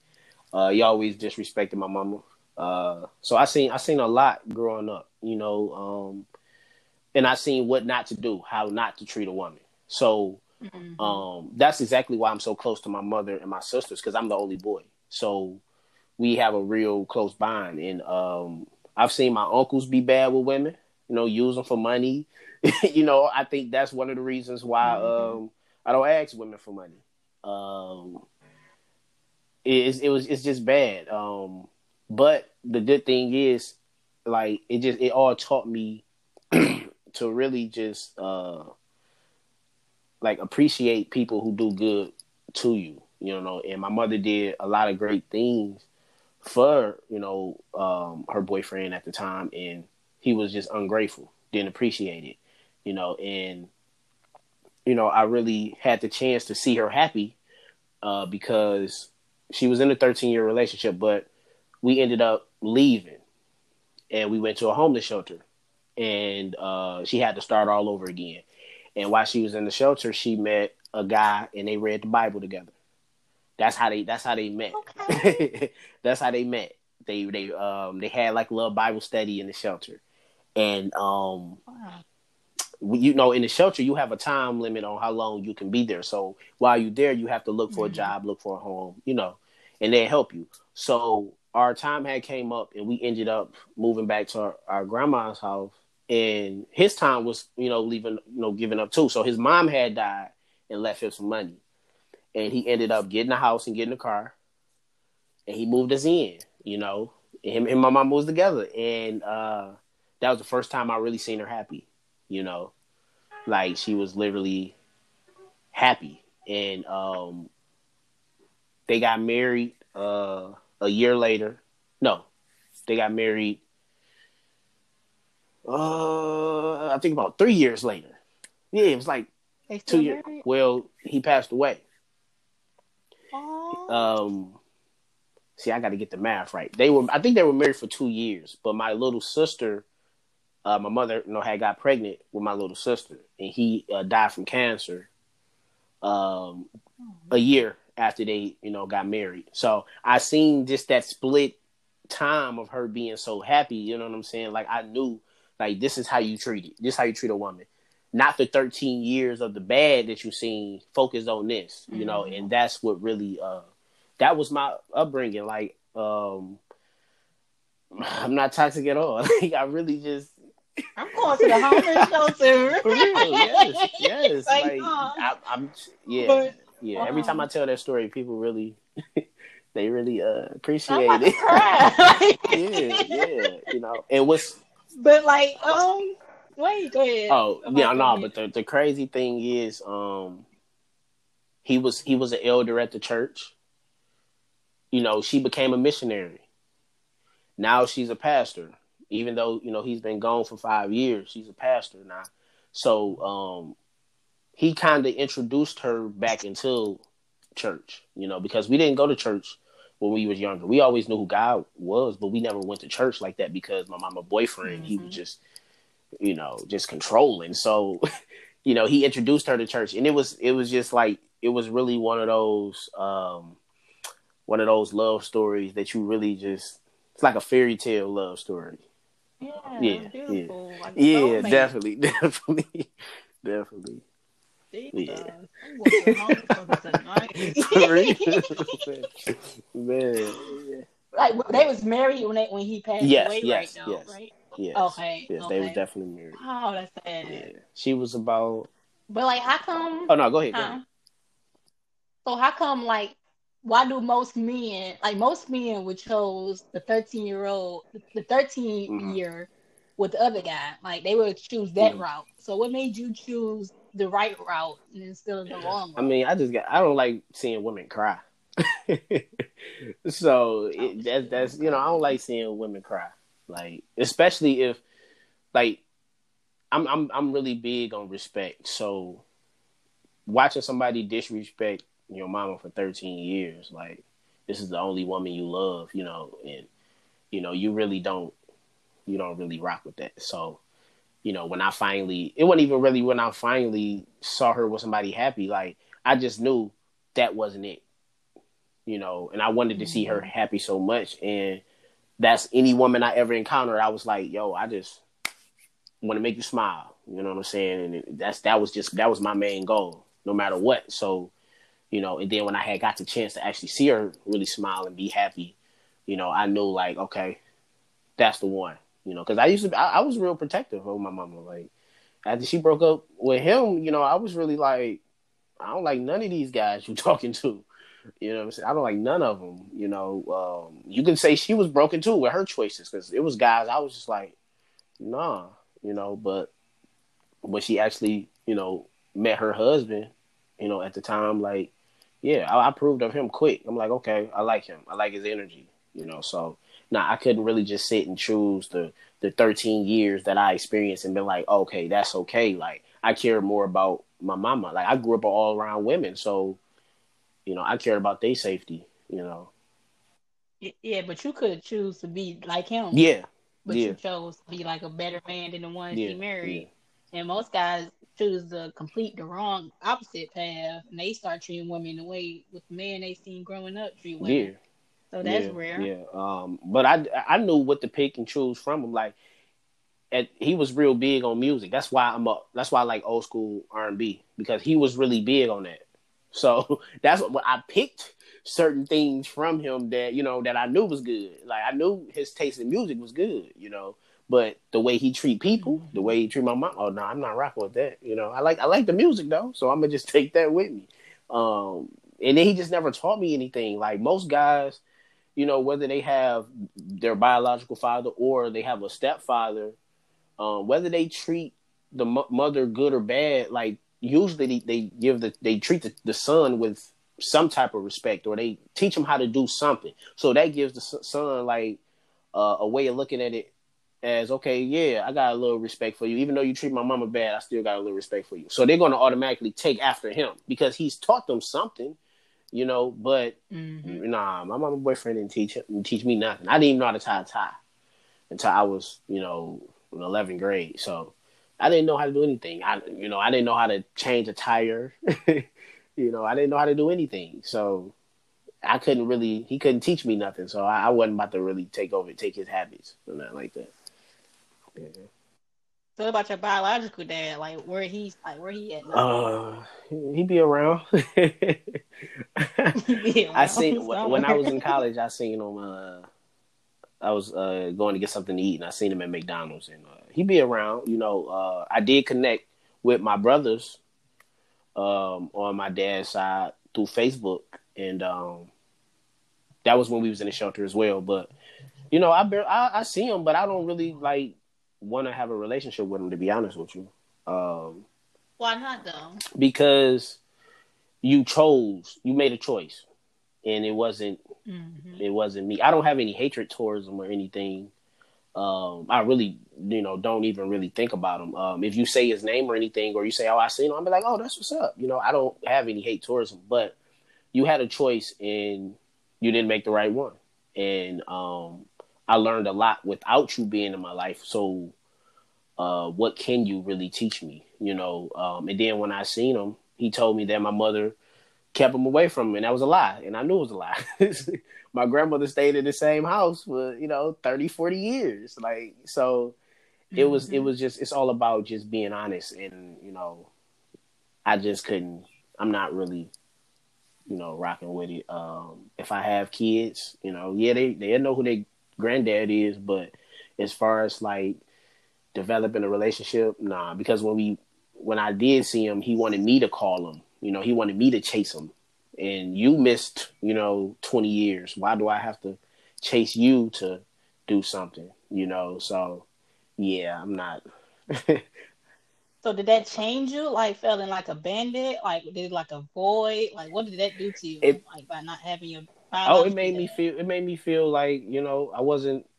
Uh, he always disrespected my mama. Uh, so I seen I seen a lot growing up, you know. Um, and I seen what not to do, how not to treat a woman. So mm-hmm. um, that's exactly why I'm so close to my mother and my sisters, because I'm the only boy. So we have a real close bond. And um, I've seen my uncles be bad with women, you know, use them for money. You know, I think that's one of the reasons why um, I don't ask women for money. Um, it, it was it's just bad. Um, but the good thing is, like, it just it all taught me to really just uh, like appreciate people who do good to you. You know, and my mother did a lot of great things for you know um, her boyfriend at the time, and he was just ungrateful, didn't appreciate it. You know, and, you know, I really had the chance to see her happy uh, because she was in a thirteen-year relationship, but we ended up leaving. and we went to a homeless shelter, and uh, she had to start all over again. And while she was in the shelter, she met a guy, and they read the Bible together. That's how they. That's how they met. Okay. That's how they met. They they um they had like a little Bible study in the shelter, and um, wow. you know, in the shelter you have a time limit on how long you can be there. So while you're there, you have to look for mm-hmm. a job, look for a home, you know, and they help you. So our time had came up, and we ended up moving back to our, our grandma's house, and his time was, you know, leaving, you know, giving up too. So his mom had died and left him some money, and he ended up getting a house and getting a car, and he moved us in. You know, him and my mom was together, and uh, that was the first time I really seen her happy. You know, like she was literally happy, and um, they got married uh, a year later. No, they got married. Uh, I think about three years later. Yeah, it was like they two years. Well, he passed away. Aww. Um. See, I got to get the math right. They were, I think they were married for two years, but my little sister, uh, my mother, you know, had got pregnant with my little sister, and he uh, died from cancer um, a year after they, you know, got married. So I seen just that split time of her being so happy. You know what I'm saying? Like I knew, like this is how you treat it. This is how you treat a woman. Not the thirteen years of the bad that you seen. Focused on this, you mm-hmm. know, and that's what really. Uh, That was my upbringing. Like, um, I'm not toxic at all. Like, I really just. I'm going to the homeless shelter. For real, yes, yes. Like, like uh, I, I'm, yeah, but, yeah. Uh, Every time I tell that story, people really, they really uh, appreciate I'm it. Cry. yeah, yeah, you know. And what's. But like, um, wait, go ahead. Oh I'm yeah, no. Nah, but the the crazy thing is, um, he was he was an elder at the church. You know, she became a missionary. Now she's a pastor, even though, you know, he's been gone for five years. She's a pastor now. So um, he kind of introduced her back into church, you know, because we didn't go to church when we was younger. We always knew who God was, but we never went to church like that because my mama boyfriend, mm-hmm. he was just, you know, just controlling. So, you know, he introduced her to church, and it was it was just like it was really one of those. Um, One of those love stories that you really just, it's like a fairy tale love story. Yeah, yeah, beautiful. Yeah, like, yeah so definitely, definitely, definitely. Jesus. Yeah. I'm going to home tonight. Man. Like, they was married when they, when he passed yes, away yes, right now, yes, right? Yes, okay, yes, okay. They were definitely married. Oh, that's sad. Yeah. She was about... But, like, how come... Oh, no, go ahead, huh? go ahead. So, how come, like, why do most men, like most men would chose the thirteen-year-old, the thirteen mm-hmm. year with the other guy? Like they would choose that mm-hmm. route. So what made you choose the right route and instead of the wrong route? I mean, I just got, I don't like seeing women cry. so it, that, that's, you know, I don't like seeing women cry. Like, especially if, like, I'm, I'm, I'm really big on respect. So watching somebody disrespect your mama for thirteen years, like this is the only woman you love, you know, and you know you really don't you don't really rock with that. So you know, when I finally, it wasn't even really when I finally saw her with somebody happy, like I just knew that wasn't it, you know, and I wanted to mm-hmm. see her happy so much. And that's any woman I ever encountered, I was like, yo, I just want to make you smile, you know what I'm saying? And that's that was just that was my main goal no matter what. So you know, and then when I had got the chance to actually see her really smile and be happy, you know, I knew like, okay, that's the one, you know, because I used to, I, I was real protective of my mama. Like after she broke up with him, you know, I was really like, I don't like none of these guys you talking to, you know what I'm saying? I don't like none of them, you know. Um, you can say she was broken too with her choices because it was guys I was just like, nah, you know, but when she actually, you know, met her husband, you know, at the time, like, yeah, I, I approved of him quick. I'm like, okay, I like him. I like his energy, you know. So, nah, I couldn't really just sit and choose the, the thirteen years that I experienced and been like, okay, that's okay. Like, I care more about my mama. Like, I grew up all around women. So, you know, I care about their safety, you know. Yeah, but you could choose to be like him. Yeah, but yeah. you chose to be like a better man than the one yeah. he married. Yeah. And most guys choose to complete the wrong opposite path, and they start treating women the way with the man they seen growing up treat women. Yeah. So that's yeah, rare. Yeah. Um, but I, I knew what to pick and choose from him. Like, at, he was real big on music. That's why I'm a, that's why I like old school R and B, because he was really big on that. So that's what, what I picked certain things from him that, you know, that I knew was good. Like, I knew his taste in music was good, you know, but the way he treat people, the way he treat my mom, oh no, I'm not rocking with that. You know, I like, I like the music though. So I'm gonna just take that with me. Um, and then he just never taught me anything. Like, most guys, you know, whether they have their biological father or they have a stepfather, um, whether they treat the m- mother good or bad, like, usually they, they give the, they treat the, the son with some type of respect, or they teach him how to do something. So that gives the son like uh, a way of looking at it as, okay, yeah, I got a little respect for you. Even though you treat my mama bad, I still got a little respect for you. So they're going to automatically take after him because he's taught them something. You know, but mm-hmm. nah, my mama boyfriend didn't teach didn't teach me nothing. I didn't even know how to tie a tie until I was, you know, in eleventh grade. So I didn't know how to do anything. I, you know, I didn't know how to change a tire. You know, I didn't know how to do anything. So I couldn't really. He couldn't teach me nothing. So I, I wasn't about to really take over, take his habits or nothing like that. Yeah. So about your biological dad, like where he's like where he at? Now? Uh, he be around. Yeah, I seen when I was in college. I seen him. Uh, I was uh, going to get something to eat, and I seen him at McDonald's, and uh, he be around. You know, uh, I did connect with my brothers um, on my dad's side through Facebook, and um, that was when we was in the shelter as well. But you know, I bar- I, I see him, but I don't really like want to have a relationship with him, to be honest with you. Um, Why not though? Because you chose, you made a choice, and it wasn't, mm-hmm. it wasn't me. I don't have any hatred towards him or anything. Um, I really, you know, don't even really think about him. Um, if you say his name or anything, or you say, "Oh, I seen him," I'll be like, "Oh, that's what's up." You know, I don't have any hate towards him, but you had a choice and you didn't make the right one. And um, I learned a lot without you being in my life. So, uh, what can you really teach me? You know, um, and then when I seen him, he told me that my mother kept him away from him, and that was a lie, and I knew it was a lie. My grandmother stayed in the same house for, you know, thirty, forty years. Like, so it mm-hmm. was, it was just, it's all about just being honest. And, you know, I just couldn't, I'm not really, you know, rocking with it. Um, if I have kids, you know, yeah, they, they know who they granddad is, but as far as like developing a relationship, nah, because when we, when I did see him, he wanted me to call him. You know, he wanted me to chase him. And you missed, you know, twenty years. Why do I have to chase you to do something? You know, so yeah, I'm not. So did that change you? Like feeling like a bandit? Like did like a void? Like what did that do to you? It, like by not having your biological oh, it made dad? me feel. It made me feel like, you know, I wasn't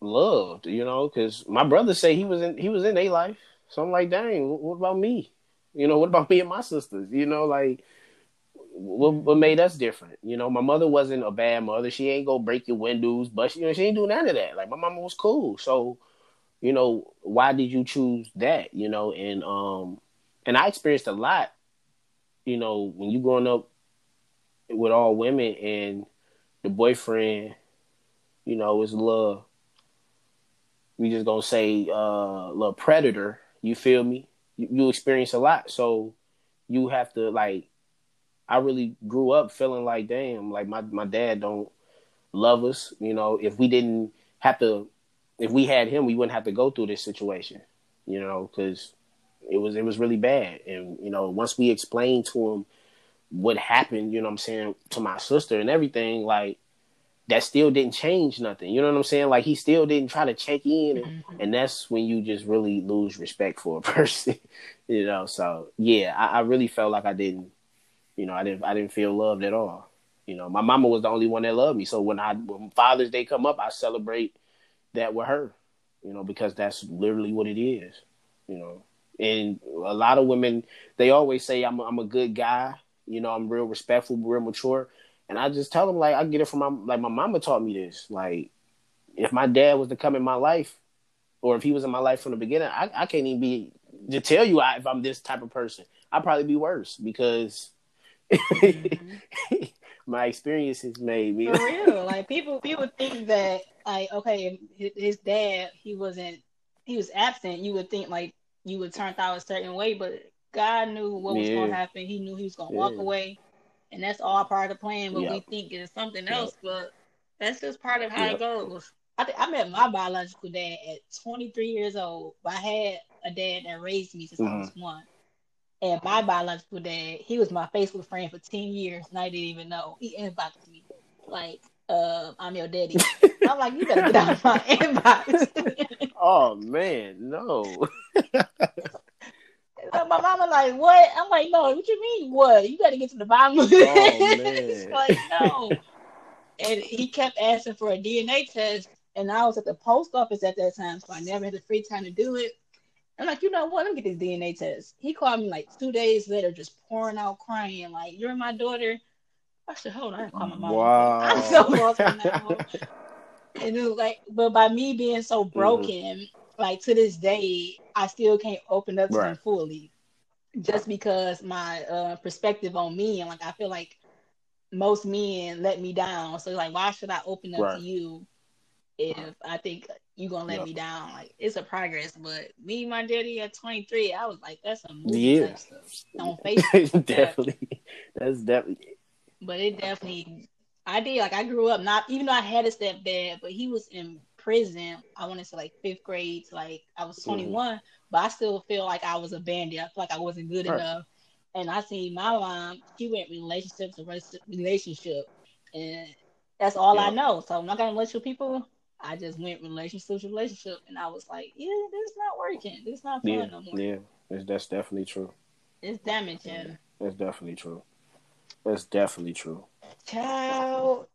loved. You know, because my brothers say he was in. He was in their life. So I'm like, dang, what about me? You know, what about me and my sisters? You know, like, what, what made us different? You know, my mother wasn't a bad mother. She ain't gonna break your windows, but she, you know, she ain't do none of that. Like, my mama was cool. So, you know, why did you choose that? You know, and um, and I experienced a lot. You know, when you growing up with all women and the boyfriend, you know, is a little, we just gonna say, uh, little predator. You feel me? You, you experience a lot. So you have to, like, I really grew up feeling like, damn, like my, my dad don't love us. You know, if we didn't have to, if we had him, we wouldn't have to go through this situation, you know, because it was, it was really bad. And, you know, once we explained to him what happened, you know what I'm saying, to my sister and everything, like, that still didn't change nothing. You know what I'm saying? Like, he still didn't try to check in. And, mm-hmm. and that's when you just really lose respect for a person, you know? So yeah, I, I really felt like I didn't, you know, I didn't, I didn't feel loved at all. You know, my mama was the only one that loved me. So when I, when Father's Day come up, I celebrate that with her, you know, because that's literally what it is, you know? And a lot of women, they always say, I'm, I'm a good guy. You know, I'm real respectful, real mature. And I just tell them, like, I get it from my, like, my mama taught me this. Like, if my dad was to come in my life, or if he was in my life from the beginning, I, I can't even be to tell you I, if I'm this type of person. I'd probably be worse because mm-hmm. my experiences made me. For real, like people, people think that like, okay, if his dad, he wasn't, he was absent. You would think like you would turn out a certain way, but God knew what was yeah. going to happen. He knew he was going to yeah. walk away, and that's all part of the plan. But yep. we think it's something yep. else, but that's just part of how yep. it goes. I th- I met my biological dad at twenty-three years old. I had a dad that raised me since mm-hmm. I was one. And my biological dad, he was my Facebook friend for ten years, and I didn't even know. He inboxed me like, uh, I'm your daddy. I'm like, you better get out of my inbox. Oh, man, no. My mama like, what? I'm like, no, what you mean, what? You got to get to the bottom of it. Oh, man. She's like, no. And he kept asking for a D N A test. And I was at the post office at that time, so I never had the free time to do it. I'm like, you know what? Let me get this D N A test. He called me like two days later, just pouring out, crying, like, you're my daughter. I said, hold on, I didn't call my mom. Wow. I'm so lost from that home. And it was like, but by me being so broken, mm-hmm. like to this day, I still can't open up to right. him fully, just because my uh, perspective on me, and like I feel like most men let me down. So like, why should I open up right. to you? If I think you gonna let yep. me down, like it's a progress. But me and my daddy at twenty-three, I was like, that's a movie yeah. type stuff on Facebook. Definitely, that's definitely. But it definitely, I did. Like I grew up not, even though I had a stepdad, but he was in prison. I want to say like fifth grade to like I was twenty-one, mm. but I still feel like I was abandoned. I feel like I wasn't good right. enough. And I seen my mom; she went relationship to relationship, and that's all yep. I know. So I'm not gonna let you people. I just went relationship to relationship, and I was like, yeah, this is not working. This is not fun yeah, no more. Yeah, it's, that's definitely true. It's damaging. That's definitely true. That's definitely true. Child,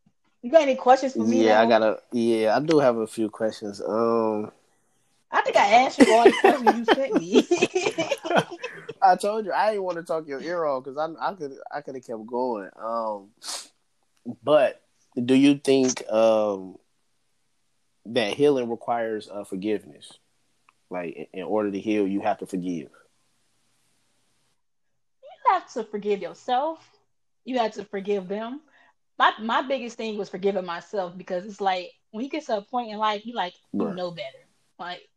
you got any questions for me? Yeah, now? I got a, yeah, I do have a few questions. Um, I think I asked you all the questions you sent me. I told you, I didn't want to talk your ear off because I, I could I could have kept going. Um, but do you think, um, that healing requires uh, forgiveness? Like, in order to heal, you have to forgive. You have to forgive yourself. You have to forgive them. My my biggest thing was forgiving myself, because it's like, when you get to a point in life, you like, you right. know better. Like,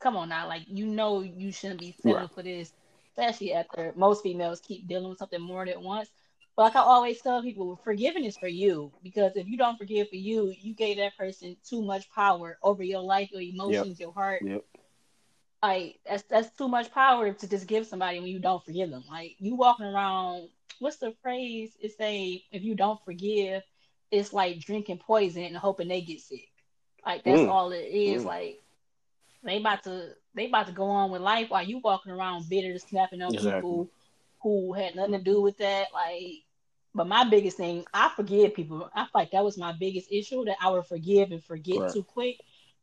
come on now. Like, you know you shouldn't be settling right. for this, especially after most females keep dealing with something more than once. But like I always tell people, forgiveness for you, because if you don't forgive for you, you gave that person too much power over your life, your emotions, yep. your heart. Yep. Like that's that's too much power to just give somebody when you don't forgive them. Like you walking around, what's the phrase? It's saying if you don't forgive, it's like drinking poison and hoping they get sick. Like that's mm. all it is. Mm. Like they about to they about to go on with life while you walking around bitter, snapping on exactly. people who had nothing to do with that. Like, but my biggest thing, I forgive people. I feel like that was my biggest issue, that I would forgive and forget right. too quick,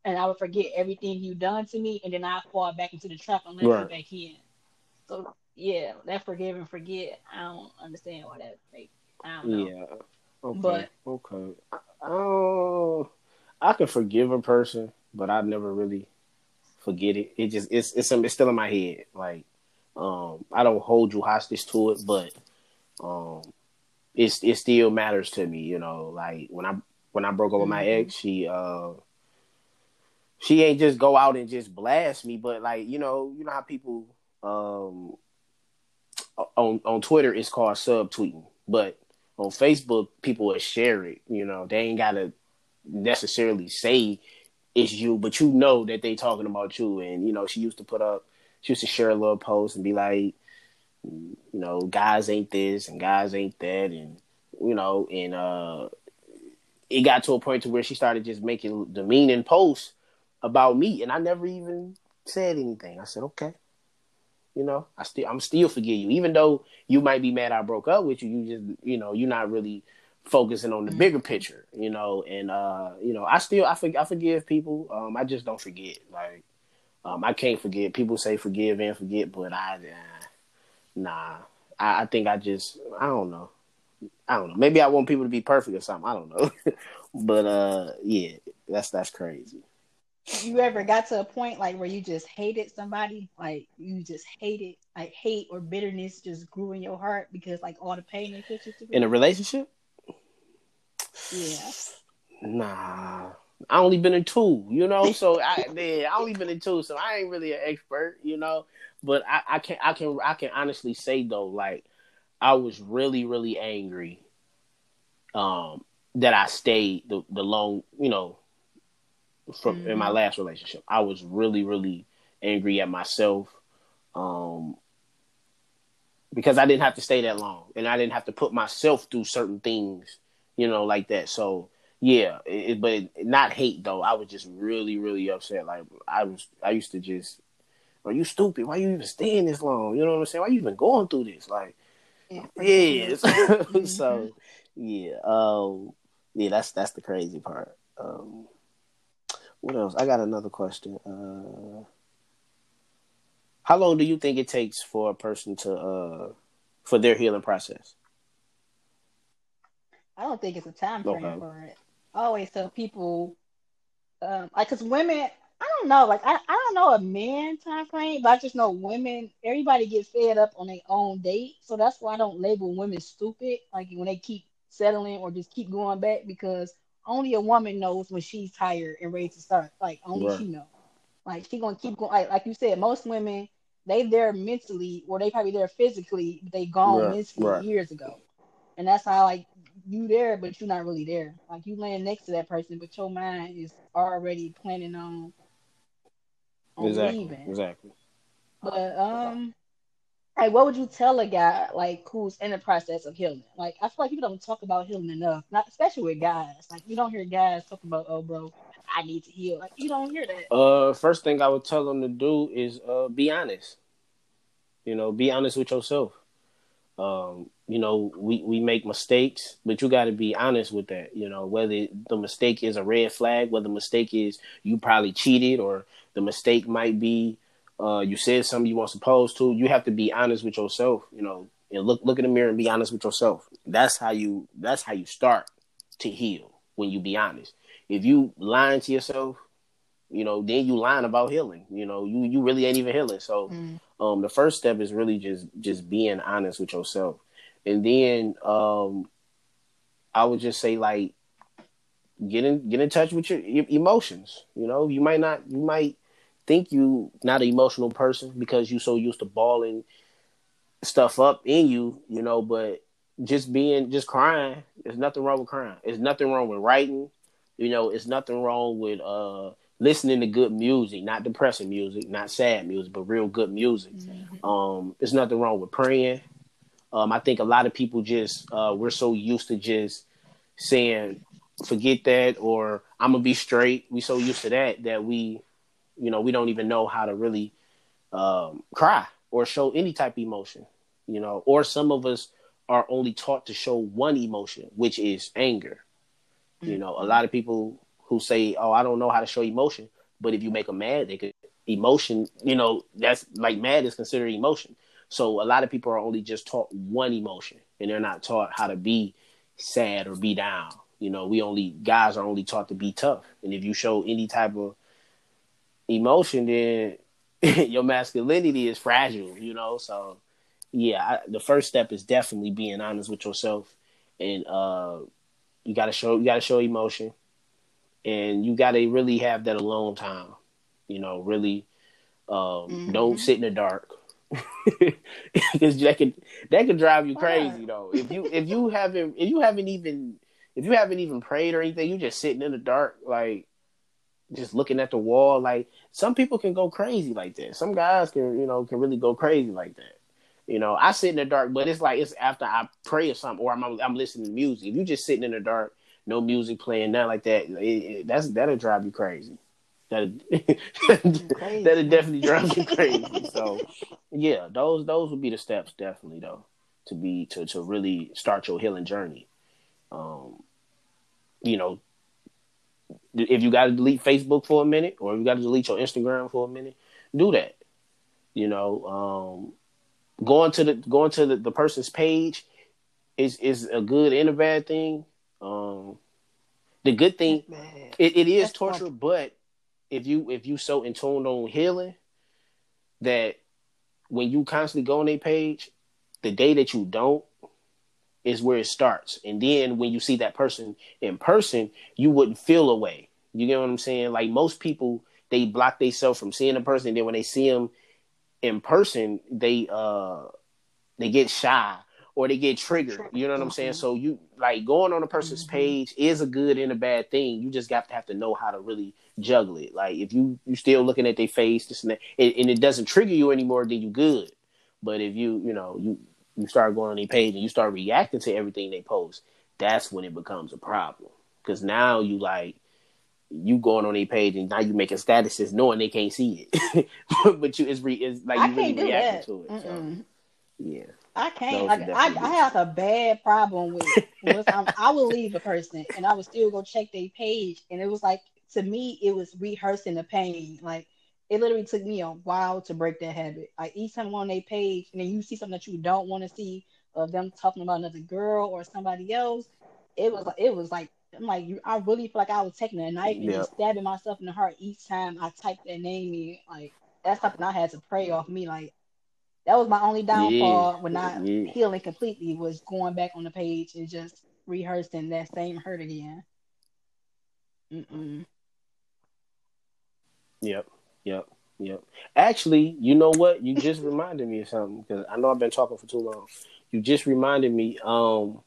and I would forget everything you done to me, and then I fall back into the trap and let right. you back in. So yeah, that forgive and forget, I don't understand why that. Like, I don't know. Yeah. Okay. But, okay. Oh, I can forgive a person, but I never really forget it. It just it's it's it's still in my head. Like. Um, I don't hold you hostage to it, but um, it's it still matters to me, you know. Like when I when I broke up with my mm-hmm. ex, she uh, she ain't just go out and just blast me, but like you know, you know how people um, on on Twitter it's called subtweeting, but on Facebook people will share it. You know, they ain't gotta necessarily say it's you, but you know that they talking about you. And you know, she used to put up. She used to share a little post and be like, you know, guys ain't this and guys ain't that. And, you know, and uh, it got to a point to where she started just making demeaning posts about me. And I never even said anything. I said, okay, you know, I still, I'm still forgive you. Even though you might be mad I broke up with you, you just, you know, you're not really focusing on the bigger picture, you know. And, uh, you know, I still, I, for, I forgive people. Um, I just don't forget, like. Um, I can't forget. People say forgive and forget, but I, uh, nah. I, I think I just, I don't know. I don't know. Maybe I want people to be perfect or something. I don't know. But uh, yeah, That's that's crazy. You ever got to a point like where you just hated somebody, like you just hated, like hate or bitterness just grew in your heart because like all the pain and shit used to be in a relationship? Yeah. Nah, I only been in two, you know. So I, yeah, I only been in two, so I ain't really an expert, you know. But I, I can, I can, I can honestly say though, like I was really, really angry, um, that I stayed the the long, you know. From mm. in my last relationship, I was really, really angry at myself um, because I didn't have to stay that long, and I didn't have to put myself through certain things, you know, like that. So yeah, it, but it, not hate though. I was just really, really upset. Like I was, I used to just, "Are you stupid? Why you even staying this long? You know what I'm saying? Why you even going through this?" Like, yeah. Yes. Mm-hmm. So yeah, um, yeah. That's that's the crazy part. Um, What else? I got another question. Uh, how long do you think it takes for a person to, uh, for their healing process? I don't think it's a time frame okay. for it. I always tell people, um, like, cause women, I don't know, like, I, I don't know a man time frame, but I just know women, everybody gets fed up on their own date. So that's why I don't label women stupid. Like when they keep settling or just keep going back, because only a woman knows when she's tired and ready to start. Like, only right. she knows. Like, she gonna keep going. Like, like you said, most women, they there mentally, or they probably there physically, but they gone right. mentally right. years ago. And that's how, like, you there, but you're not really there. Like, you laying next to that person, but your mind is already planning on, on exactly. leaving. Exactly. But, um, like, what would you tell a guy, like, who's in the process of healing? Like, I feel like people don't talk about healing enough, not especially with guys. Like, you don't hear guys talk about, "Oh, bro, I need to heal." Like, you don't hear that. Uh, first thing I would tell them to do is uh, be honest. You know, be honest with yourself. Um, you know, we, we make mistakes, but you got to be honest with that. You know, whether the mistake is a red flag, whether the mistake is you probably cheated, or the mistake might be, Uh, you said something you weren't supposed to. You have to be honest with yourself, you know, and look look in the mirror and be honest with yourself. That's how you that's how you start to heal, when you be honest. If you lying to yourself, you know, then you lying about healing. You know, you, you really ain't even healing. So mm. um, the first step is really just just being honest with yourself. And then um, I would just say, like, get in get in touch with your, your emotions. You know, you might not you might. think you not an emotional person because you so used to balling stuff up in you, you know, but just being, just crying, there's nothing wrong with crying. There's nothing wrong with writing, you know, it's nothing wrong with uh, listening to good music, not depressing music, not sad music, but real good music. Mm-hmm. Um, there's nothing wrong with praying. Um, I think a lot of people just, uh, we're so used to just saying, "Forget that," or "I'm gonna be straight." We so used to that, that we, you know, we don't even know how to really um, cry or show any type of emotion, you know, or some of us are only taught to show one emotion, which is anger. Mm-hmm. You know, a lot of people who say, "Oh, I don't know how to show emotion," but if you make them mad, they could emotion, you know, that's like, mad is considered emotion. So a lot of people are only just taught one emotion, and they're not taught how to be sad or be down. You know, we only, guys are only taught to be tough. And if you show any type of emotion, then your masculinity is fragile, you know. So yeah, I, the first step is definitely being honest with yourself, and uh you gotta show you gotta show emotion, and you gotta really have that alone time, you know. Really um mm-hmm. don't sit in the dark, because that could that could drive you crazy. What? Though if you if you haven't if you haven't even if you haven't even prayed or anything, you just sitting in the dark, like just looking at the wall. Like, some people can go crazy like that. Some guys can, you know, can really go crazy like that. You know, I sit in the dark, but it's like, it's after I pray or something, or I'm I'm listening to music. If you just sitting in the dark, no music playing, nothing like that, it, it, that's that'll drive you crazy. That'll, crazy. That'll definitely drive you crazy. So yeah, those those would be the steps, definitely though, to be to to really start your healing journey. Um, you know. If you got to delete Facebook for a minute, or if you got to delete your Instagram for a minute, do that. You know, um, going to the going to the, the person's page is is a good and a bad thing. Um, The good thing, it, it is That's torture, hard. But if you if you so in tune on healing that when you constantly go on their page, the day that you don't is where it starts. And then when you see that person in person, you wouldn't feel a way. You get what I'm saying? Like most people, they block themselves from seeing a person. And then when they see them in person, they uh they get shy. Or they get triggered, you know what I'm saying? So you like going on a person's mm-hmm. page is a good and a bad thing. You just got to have to know how to really juggle it. Like if you you still looking at their face, this and that, and, and it doesn't trigger you anymore, then you good. But if you you know you you start going on their page and you start reacting to everything they post, that's when it becomes a problem. Because now you like you going on their page and now you making statuses knowing they can't see it, but you it's, re, it's like you really reacting to it. So, yeah. I can't. Like, I, I have a bad problem with it. Once I'm, I would leave a person and I would still go check their page. And it was like, to me, it was rehearsing the pain. Like, it literally took me a while to break that habit. Like, each time I'm on their page and then you see something that you don't want to see of them talking about another girl or somebody else, it was, it was like, I'm like, I really feel like I was taking a knife and yeah. stabbing myself in the heart each time I typed that name in. Like, that's something I had to pray off me. Like, that was my only downfall yeah, when not yeah. healing completely was going back on the page and just rehearsing that same hurt again. Mm-mm. Yep, yep, yep. Actually, you know what? You just reminded me of something because I know I've been talking for too long. You just reminded me. Um,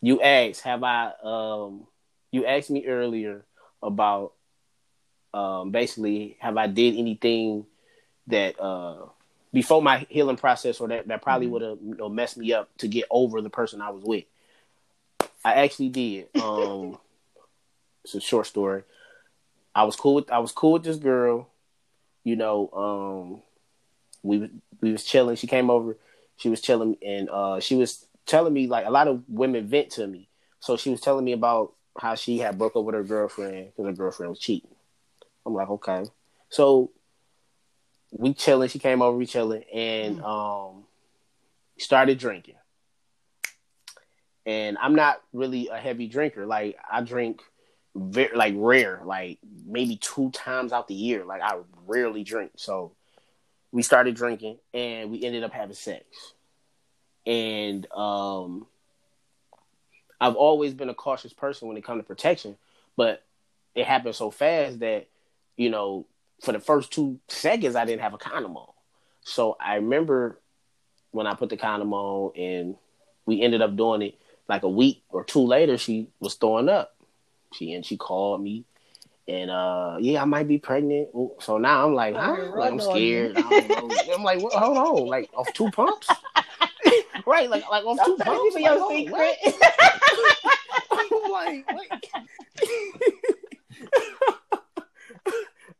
you asked, have I? Um, you asked me earlier about um, basically have I did anything that. Uh, Before my healing process, or that, that probably would have you know, messed me up to get over the person I was with. I actually did. Um, it's a short story. I was cool with I was cool with this girl. You know, um, we we was chilling. She came over. She was chilling, and uh, she was telling me like a lot of women vent to me. So she was telling me about how she had broke up with her girlfriend because her girlfriend was cheating. I'm like, okay, so. We chilling. She came over. We chilling, and um, started drinking. And I'm not really a heavy drinker. Like I drink, very, like rare, like maybe two times out the year. Like I rarely drink. So we started drinking, and we ended up having sex. And um, I've always been a cautious person when it comes to protection, but it happened so fast that you know. For the first two seconds, I didn't have a condom on. So I remember when I put the condom on and we ended up doing it like a week or two later, she was throwing up. She and she called me and, uh, yeah, I might be pregnant. So now I'm like, huh? Like, I'm scared. I don't know. I'm like, well, hold on. Like off two pumps? Right. Like, like off two pumps? Like, your secret. I'm like, what?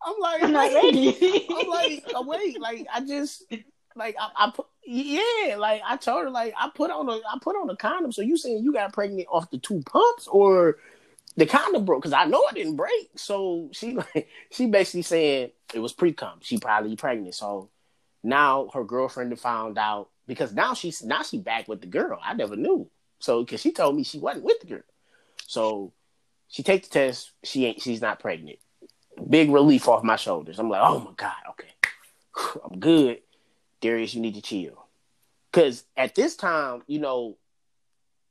I'm like, I'm like, I'm like, oh, wait, like I just, like I, I, put, yeah, like I told her, like I put on a, I put on a condom. So you saying you got pregnant off the two pumps or the condom broke? Because I know it didn't break. So she, like, she basically saying it was pre-cum. She probably pregnant. So now her girlfriend found out because now she's now she back with the girl. I never knew. So because she told me she wasn't with the girl. So she takes the test. She ain't. She's not pregnant. Big relief off my shoulders. I'm like, oh my God, okay. I'm good. Darius, you need to chill. Because at this time, you know,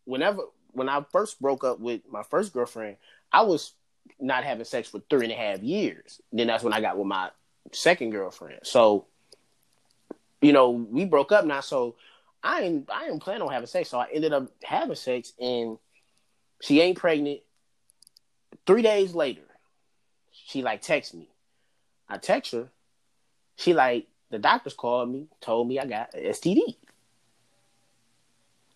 whenever, when I first broke up with my first girlfriend, I was not having sex for three and a half years. Then that's when I got with my second girlfriend. So, you know, we broke up now. So I ain't, I ain't planning on having sex. So I ended up having sex and she ain't pregnant. Three days later, she, like, text me. I text her. She, like, the doctors called me, told me I got an S T D.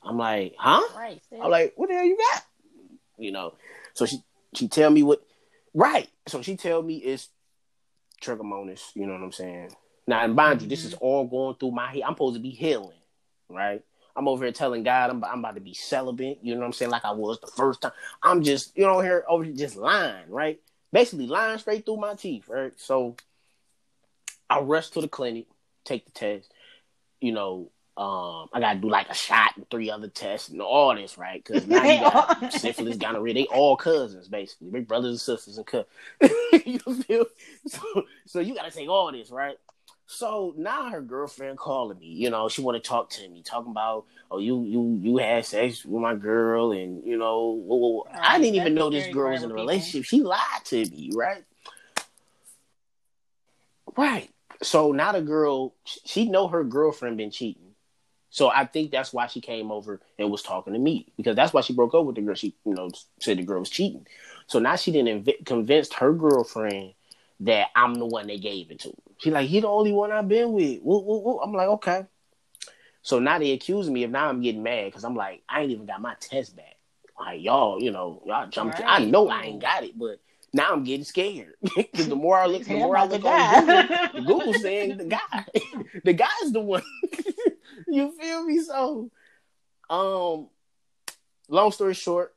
I'm like, huh? Right, I'm like, what the hell you got? You know, so she, she tell me what, right. So she tell me it's trichomonas, you know what I'm saying? Now, and mind mm-hmm. you, this is all going through my head. I'm supposed to be healing, right? I'm over here telling God I'm, I'm about to be celibate, you know what I'm saying, like I was the first time. I'm just, you know, here over here just lying, right? Basically lying straight through my teeth, right? So I rushed to the clinic, take the test, you know, Um, I got to do like a shot and three other tests and all this, right? Because now you got syphilis, gonorrhea. They all cousins, basically. Big brothers and sisters and cousins. You feel? So, so you got to take all this, right? So now her girlfriend calling me. You know, she want to talk to me, talking about, oh, you you you had sex with my girl, and you know, well, right, I didn't even know this girl was in a relationship. She lied to me, right? Right. So now the girl, she know her girlfriend been cheating. So I think that's why she came over and was talking to me, because that's why she broke up with the girl. She, you know, said the girl was cheating. So now she didn't inv- convinced her girlfriend that I'm the one they gave it to. She like, he the only one I've been with. Woo, woo, woo. I'm like, okay. So now they accuse me of, now I'm getting mad because I'm like, I ain't even got my test back. Like, y'all, you know, y'all jumped. Right. I know I ain't got it, but now I'm getting scared because the more I look, the more I look on Google, Google saying the guy, the guy's the one. You feel me? So, um, long story short,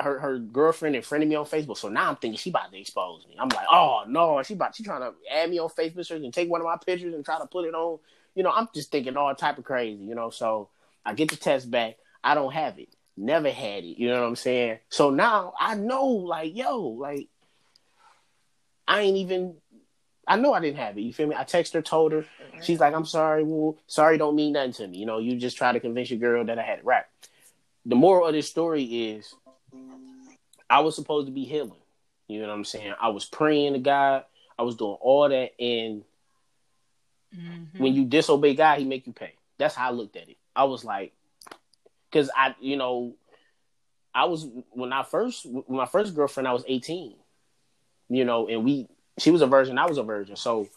her her girlfriend and friended me on Facebook. So now I'm thinking she about to expose me. I'm like, oh no, she about she trying to add me on Facebook and take one of my pictures and try to put it on. You know, I'm just thinking all type of crazy. You know, so I get the test back. I don't have it. Never had it. You know what I'm saying? So now I know, like, yo, like, I ain't even. I know I didn't have it. You feel me? I texted her, told her. Mm-hmm. She's like, I'm sorry, woo. Sorry don't mean nothing to me. You know, you just try to convince your girl that I had it. Right. The moral of this story is I was supposed to be healing. You know what I'm saying? I was praying to God. I was doing all that. And mm-hmm. when you disobey God, he make you pay. That's how I looked at it. I was like, because I, you know, I was, when I first, with my first girlfriend, I was eighteen, you know, and we, she was a virgin. I was a virgin. So,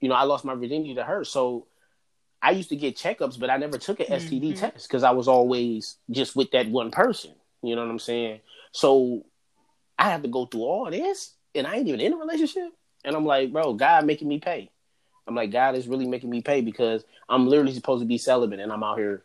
you know, I lost my virginity to her. So I used to get checkups, but I never took an S T D mm-hmm. test because I was always just with that one person. You know what I'm saying? So I have to go through all this and I ain't even in a relationship. And I'm like, bro, God making me pay. I'm like, God is really making me pay because I'm literally supposed to be celibate and I'm out here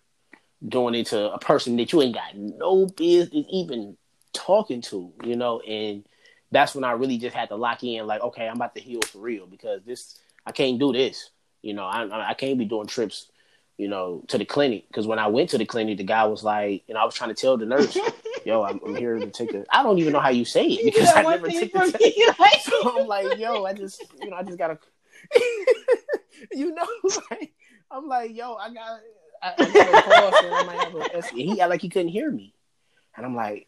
doing it to a person that you ain't got no business even talking to, you know, and that's when I really just had to lock in, like, okay, I'm about to heal for real because this, I can't do this. You know, I I can't be doing trips, you know, to the clinic. Because when I went to the clinic, the guy was like, and I was trying to tell the nurse, yo, I'm, I'm here to take a, I don't even know how you say it because I never took the test. So I'm like, yo, I just, you know, I just got to, you know, like, I'm like, yo, I got I, I got a call, so I might have an S T D. He act like he couldn't hear me. And I'm like,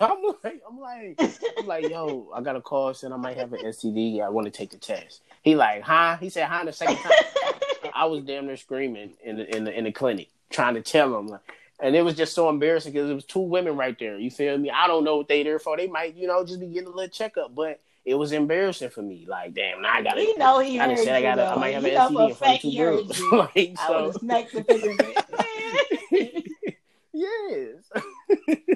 I'm like, I'm like, I'm like, yo, I got a call saying I might have an S T D. I want to take the test. He like, huh? He said, huh? The second time, I was damn near screaming in the in the in the clinic, trying to tell him, like, and it was just so embarrassing because it was two women right there. You feel me? I don't know what they there for. They might, you know, just be getting a little checkup, but it was embarrassing for me. Like, damn, now I got to. You know, he I said I got I might have an S T D in front of two girls. Like, so. I would smack the picture. Yes.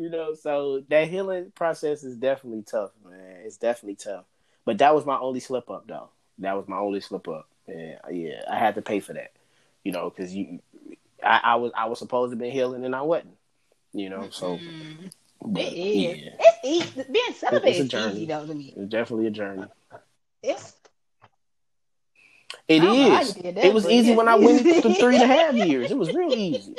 You know, so that healing process is definitely tough, man. It's definitely tough. But that was my only slip up, though. That was my only slip up. Yeah, yeah. I had to pay for that, you know, because you, I, I was, I was supposed to be healing and I wasn't, you know. So mm-hmm. but, it is. Yeah. It's easy. Being celibate is easy, though, to me. It's definitely a journey. It's. It is. That, it was easy when I went through three and a half years. It was real easy.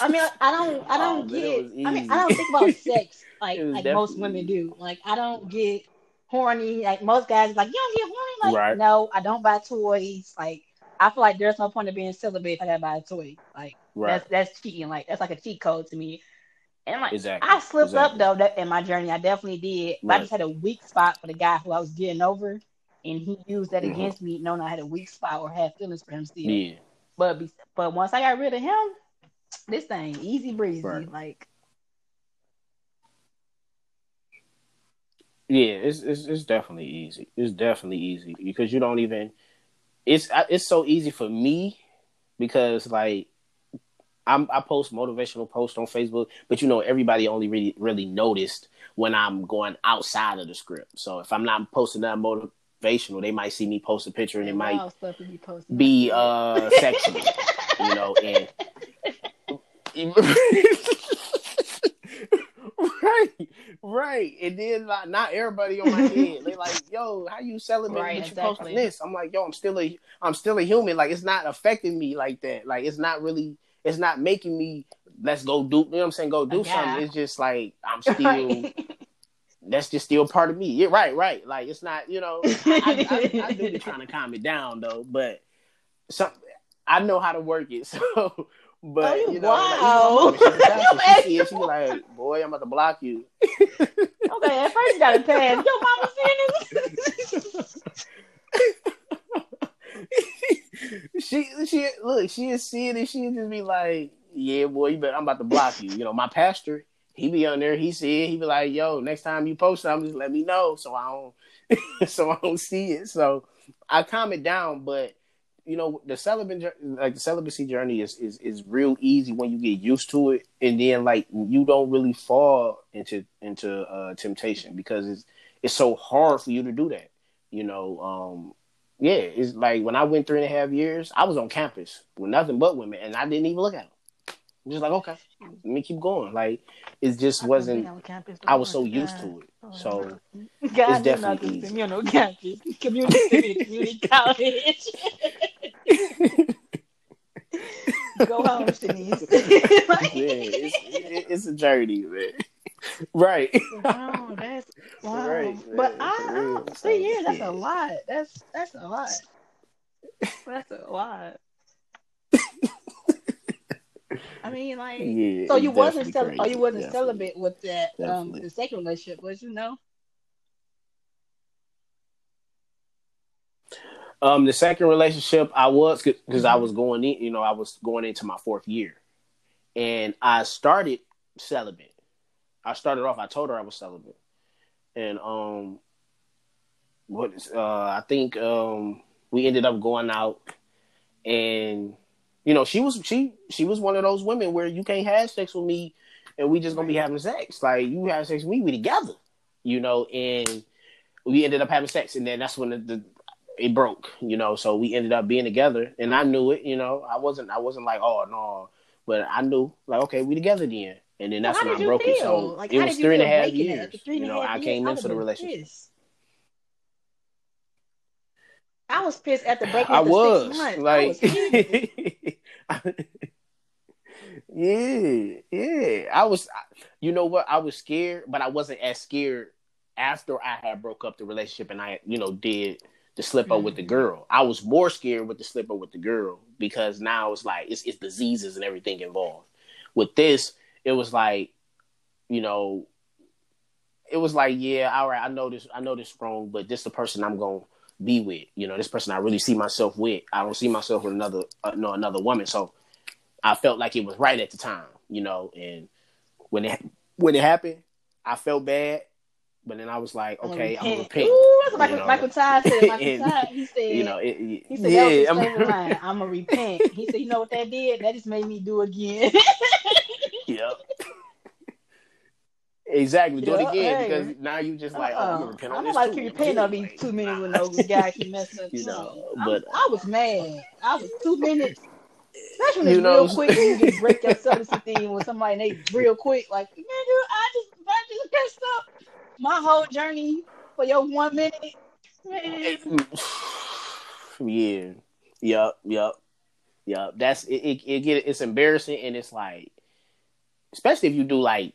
I mean, I don't, I don't oh, get. I mean, I don't think about sex like like definitely... most women do. Like, I don't get horny. Like most guys, like, you don't get horny. Like, right. No, I don't buy toys. Like, I feel like there's no point of being celibate if I gotta buy a toy. Like, right. that's that's cheating. Like, that's like a cheat code to me. And like, exactly. I slipped exactly. up though that, in my journey. I definitely did. Right. But I just had a weak spot for the guy who I was getting over, and he used that mm-hmm. against me, knowing I had a weak spot or had feelings for him still. Yeah. But but once I got rid of him. This thing easy breezy, right. Like yeah, it's, it's it's definitely easy. It's definitely easy because you don't even. It's it's so easy for me because like I'm I post motivational posts on Facebook, but you know everybody only really really noticed when I'm going outside of the script. So if I'm not posting that motivational, they might see me post a picture and, and it might be uh sexual, you know and. right, right, and then like not everybody on my head. They like, yo, how you celebrating right, what exactly. you posting this? I'm like, yo, I'm still a I'm still a human. Like it's not affecting me like that. Like it's not really it's not making me let's go do you know what I'm saying, go do yeah. something. It's just like I'm still that's just still part of me. Yeah, right, right. Like it's not, you know, I, I, I, I do be trying to calm it down though, but some I know how to work it, so but oh, you know, wow. Like, she, she, she, she like, boy, I'm about to block you. Okay, at first you gotta pass. Your mama saying this. she she look, she is seeing it, she just be like, yeah, boy, you better I'm about to block you. You know, my pastor, he be on there, he see it, he be like, yo, next time you post something, just let me know so I don't so I don't see it. So I calm it down, but you know, the celibacy, like the celibacy journey is, is, is real easy when you get used to it. And then like, you don't really fall into, into uh, temptation because it's, it's so hard for you to do that. You know? Um, yeah. It's like when I went three and a half years, I was on campus with nothing but women and I didn't even look at them. I'm just like, okay, let me keep going. Like, it just wasn't, I was so used to it. So it's definitely easy. You know, campus, community, community college. Go home, Shanice. Like, yeah, it's, it, it's a journey, man. Right. Wow, that's wow. Right, but I, I see, yeah, that's a lot. That's that's a lot. That's a lot. I mean, like, yeah, so you wasn't cel- oh, you wasn't definitely. celibate with that um, the second relationship, was you know? Um, the second relationship I was because I was going in, you know, I was going into my fourth year, and I started celibate. I started off. I told her I was celibate, and um, what is uh, I think um, we ended up going out, and you know, she was she she was one of those women where you can't have sex with me, and we just gonna be having sex. Like you have sex with me, we together, you know, and we ended up having sex, and then that's when the, the it broke, you know, so we ended up being together and I knew it, you know, I wasn't, I wasn't like, oh no, but I knew like, okay, we together then. And then that's well, when I broke feel? It. So like, it was three and a half years, you know, I came into the relationship. Pissed. I was pissed at the breaking I was, six months. Like, I was pissed. yeah, yeah. I was, you know what? I was scared, but I wasn't as scared after I had broke up the relationship and I, you know, did the slip up with the girl. I was more scared with the slip up with the girl because now it's like it's, it's diseases and everything involved. With this, it was like, you know, it was like, yeah, all right, I know this, I know this wrong, but this is the person I'm gonna be with. You know, this person I really see myself with. I don't see myself with another, uh, no, another woman. So I felt like it was right at the time, you know. And when it when it happened, I felt bad. But then I was like, okay, I'm gonna repent. Ooh, that's what Michael, Michael Todd said. Michael and, Todd, he said, you know, it, it, he said, yeah, that was the same line. I'm gonna repent. He said, you know what that did? That just made me do again. Yep. Exactly. Do it yep. again hey. Because now you just like, uh-uh. oh, I'm gonna repent on this. I'm like, you repent on these two minutes when those guys keep messing up. You know, but I, I was mad. I was two minutes. Especially when it's you know, real quick, you just break that substance thing with somebody and they real quick, like, man, I just, I just messed up. My whole journey for your one minute, man. Yeah, yup, yup, yup. That's it. It, it get it's embarrassing, and it's like, especially if you do like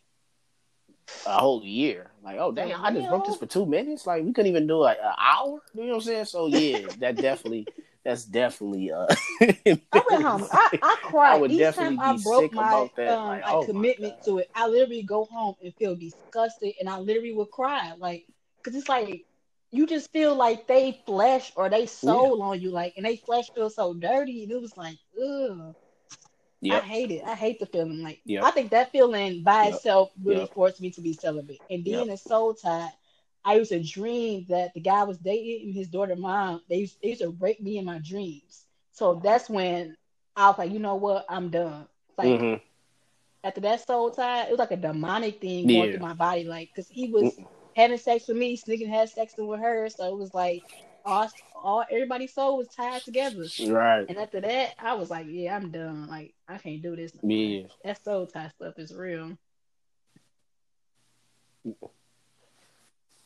a whole year. Like, oh damn, I just broke this for two minutes. Like, we couldn't even do like an hour. You know what I'm saying? So yeah, that definitely, that's definitely. Uh, I went home. I, I cried. I would Each definitely time be I broke sick my, about that. Um, like, my oh commitment my to it. I literally go home and feel disgusted, and I literally would cry, like, because it's like you just feel like they flesh or they soul yeah. on you, like, and they flesh feels so dirty. And it was like, ugh. Yep. I hate it. I hate the feeling. Like yep. I think that feeling by yep. itself really yep. forced me to be celibate. And being yep. a soul tie, I used to dream that the guy was dating and his daughter mom. They used, they used to rape me in my dreams. So that's when I was like, you know what? I'm done. Like mm-hmm. after that soul tie, it was like a demonic thing yeah. going through my body. Like because he was mm-hmm. having sex with me, sneaking had sex with her. So it was like all, all everybody's soul was tied together. Right. And after that, I was like, yeah, I'm done. Like I can't do this. No yeah. That soul tie stuff is real.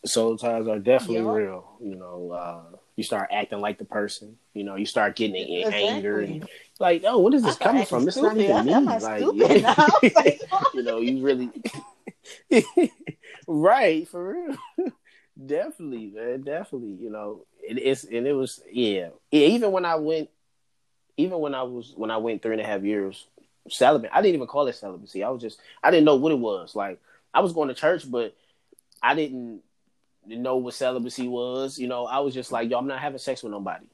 soul ties are definitely yeah. real. You know, uh, you start acting like the person. You know, you start getting in exactly. anger and like, oh, what is this coming from? This is not even me. Like, yeah. like oh. You know, you really right for real. Definitely, man. Definitely, you know, it, it's and it was yeah. yeah. Even when I went, even when I was when I went three and a half years celibate, I didn't even call it celibacy. I was just I didn't know what it was. Like I was going to church, but I didn't know what celibacy was. You know, I was just like, yo, I'm not having sex with nobody.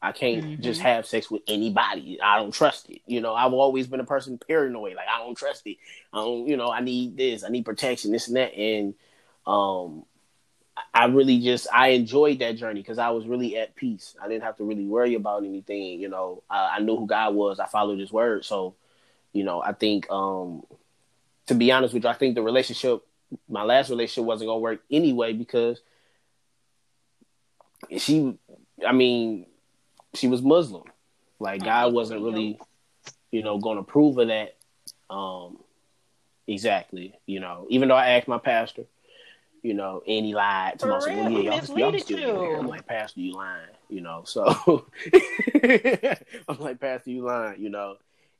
I can't mm-hmm. just have sex with anybody. I don't trust it. You know, I've always been a person paranoid. Like I don't trust it. I don't. You know, I need this. I need protection. This and that. And um. I really just, I enjoyed that journey because I was really at peace. I didn't have to really worry about anything, you know. I, I knew who God was. I followed his word. So, you know, I think, um, to be honest with you, I think the relationship, my last relationship wasn't going to work anyway because she, I mean, she was Muslim. Like, God wasn't really, you know, going to approve of that. Um, exactly, you know, even though I asked my pastor. You know, and he lied to me. Like, well, yeah, y'all, y'all still you. I'm like, Pastor, you lying, you know. So I'm like, Pastor, you lying, you know.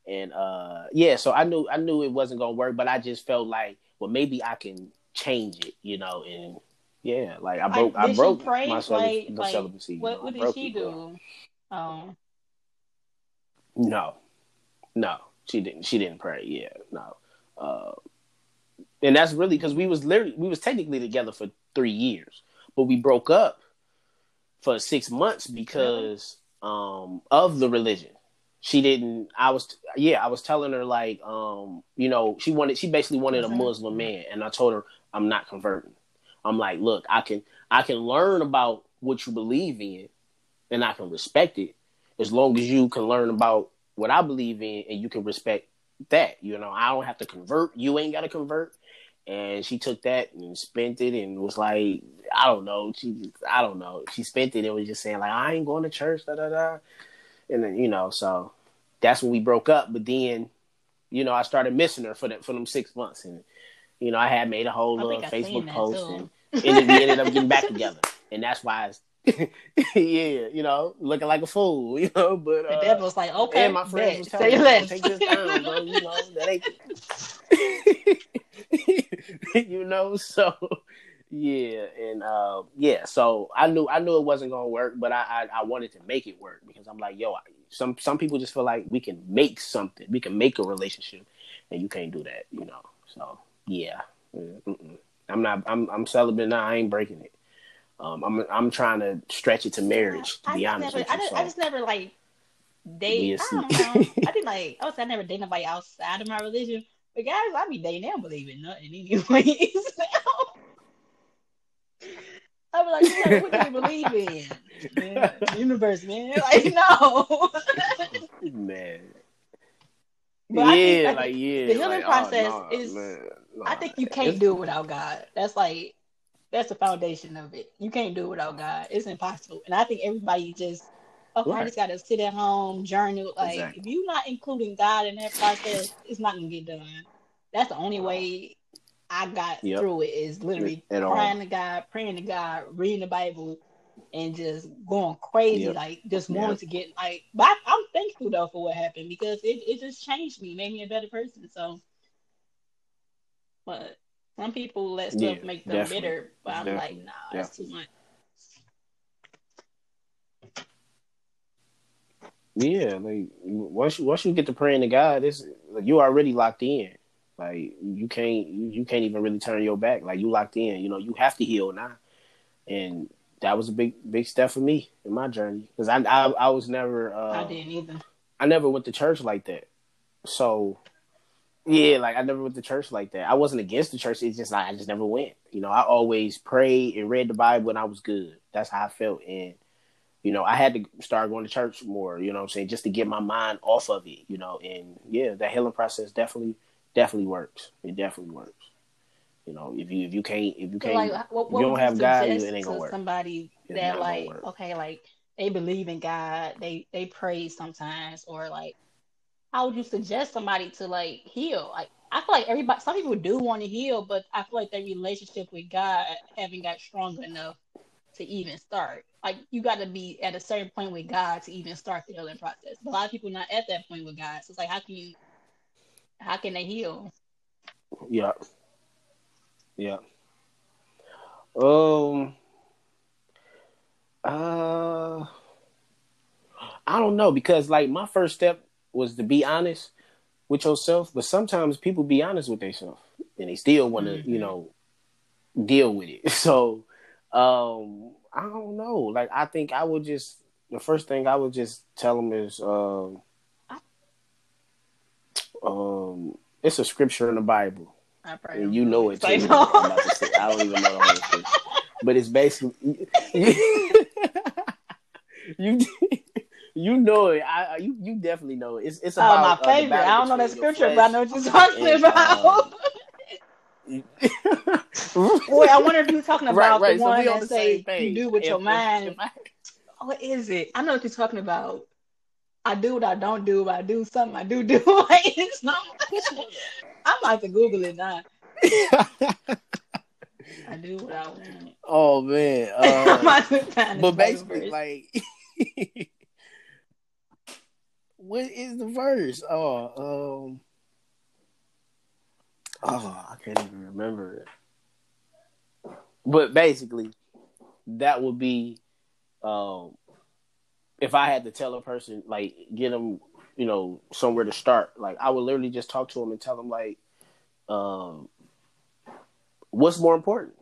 And uh, yeah, so I knew I knew it wasn't gonna work, but I just felt like, well, maybe I can change it, you know. And yeah, like I broke, I, I broke my like, celibacy. Like, celibacy what, you know, what did she do? Um, no, no, she didn't. She didn't pray. Yeah, no. Uh, And that's really because we was literally we was technically together for three years, but we broke up for six months because um, of the religion. She didn't. I was yeah. I was telling her like um, you know she wanted she basically wanted a Muslim man, and I told her I'm not converting. I'm like, look, I can I can learn about what you believe in, and I can respect it as long as you can learn about what I believe in, and you can respect that. You know, I don't have to convert. You ain't got to convert. And she took that and spent it and was like, I don't know. She, I don't know. She spent it and was just saying like, I ain't going to church, da da da. And then, you know, so that's when we broke up. But then, you know, I started missing her for that for them six months, and you know, I had made a whole little Facebook post, and, and we ended up getting back together. And that's why, it's, yeah, you know, looking like a fool, you know. But uh, the devil was like, okay, and my friends was telling me, take this down, bro. You know, that ain't. You know, so yeah, and uh, yeah, so I knew I knew it wasn't gonna work, but I, I I wanted to make it work because I'm like, yo, I, some some people just feel like we can make something, we can make a relationship, and you can't do that, you know. So yeah, mm-mm. I'm not I'm I'm celibate now. I ain't breaking it. Um, I'm I'm trying to stretch it to marriage. To I, be I honest, never, with you, I, so. I just never like date. I don't know. I didn't like. I was I never dated nobody outside of my religion. But guys, I be dating, they don't believe in nothing anyways. I be like, you know, what do you believe in? Man, universe, man. Like, no. Man. But yeah, think, like, like, yeah. The healing like, process oh, no, is, man, no, I think you can't it's... do it without God. That's like, that's the foundation of it. You can't do it without God. It's impossible. And I think everybody just, okay, right. I just gotta sit at home, journal. Like, exactly. If you're not including God in that process, it's not gonna get done. That's the only way I got yep. through it is literally at crying all. to God, praying to God, reading the Bible, and just going crazy, yep. like just wanting yep. to get like. But I, I'm thankful though for what happened because it, it just changed me, made me a better person. So, but some people let stuff yeah, make them definitely. bitter, but I'm definitely. like, nah, yeah. that's too much. Yeah, like once you once you get to praying to God, it's like you already locked in. Like you can't you, you can't even really turn your back. Like you locked in. You know you have to heal now, and that was a big big step for me in my journey because I, I I was never uh, I didn't either. I never went to church like that. So yeah, like I never went to church like that. I wasn't against the church. It's just like I just never went. You know, I always prayed and read the Bible, and I was good. That's how I felt. And you know, I had to start going to church more, you know what I'm saying, just to get my mind off of it, you know. And, yeah, that healing process definitely, definitely works. It definitely works. You know, if you if you can't, if you can't, so like, what, what if you don't have God, it ain't going to work. Somebody that, like, okay, like, they believe in God, they, they pray sometimes, or, like, how would you suggest somebody to, like, heal? Like, I feel like everybody, some people do want to heal, but I feel like their relationship with God haven't got strong enough to even start. Like, you got to be at a certain point with God to even start the healing process. But a lot of people not at that point with God. So it's like, how can you, how can they heal? Yeah. Yeah. Um, uh, I don't know, because like my first step was to be honest with yourself, but sometimes people be honest with themselves and they still want to, mm-hmm. you know, deal with it. So, um, I don't know. Like, I think I would just, the first thing I would just tell them is, um, um, it's a scripture in the Bible. I probably and you know it too. I don't even know the whole thing. But it's basically you you know it. I you you definitely know it. It's it's about uh, my favorite. Uh, I don't know that scripture, but I know what you're talking and, about. Uh, Boy, I wonder if you're talking about right, right. the one so on that the say you do with if, your mind. I... Oh, what is it? I know what you're talking about. I do what I don't do, but I do something I do do. It's not. I'm about to Google it now. I do what I want. Oh man! Uh, but basically, like, what is the verse? Oh, um, oh, I can't even remember it. But basically, that would be, um, if I had to tell a person, like, get them, you know, somewhere to start. Like, I would literally just talk to them and tell them, like, um, what's more important?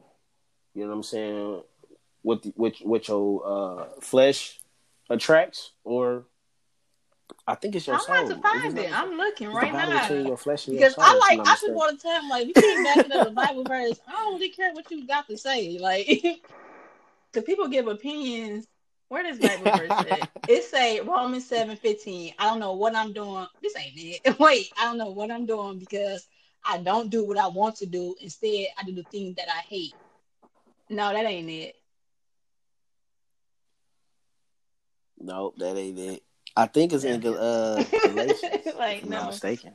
You know what I'm saying? What the, what, what your uh, flesh attracts, or I think it's your I'm soul. I'm about to find it. Like, I'm looking right now. Your flesh and because your soul, I like, I just want to tell them, like, you can't back it up the Bible verse. I don't really care what you got to say. Like, because people give opinions. Where does Bible verse at? It say Romans seven fifteen. I don't know what I'm doing. This ain't it. Wait, I don't know what I'm doing because I don't do what I want to do. Instead, I do the things that I hate. No, that ain't it. Nope, that ain't it. I think it's in uh, Galatians. Like, if I'm no. not mistaken.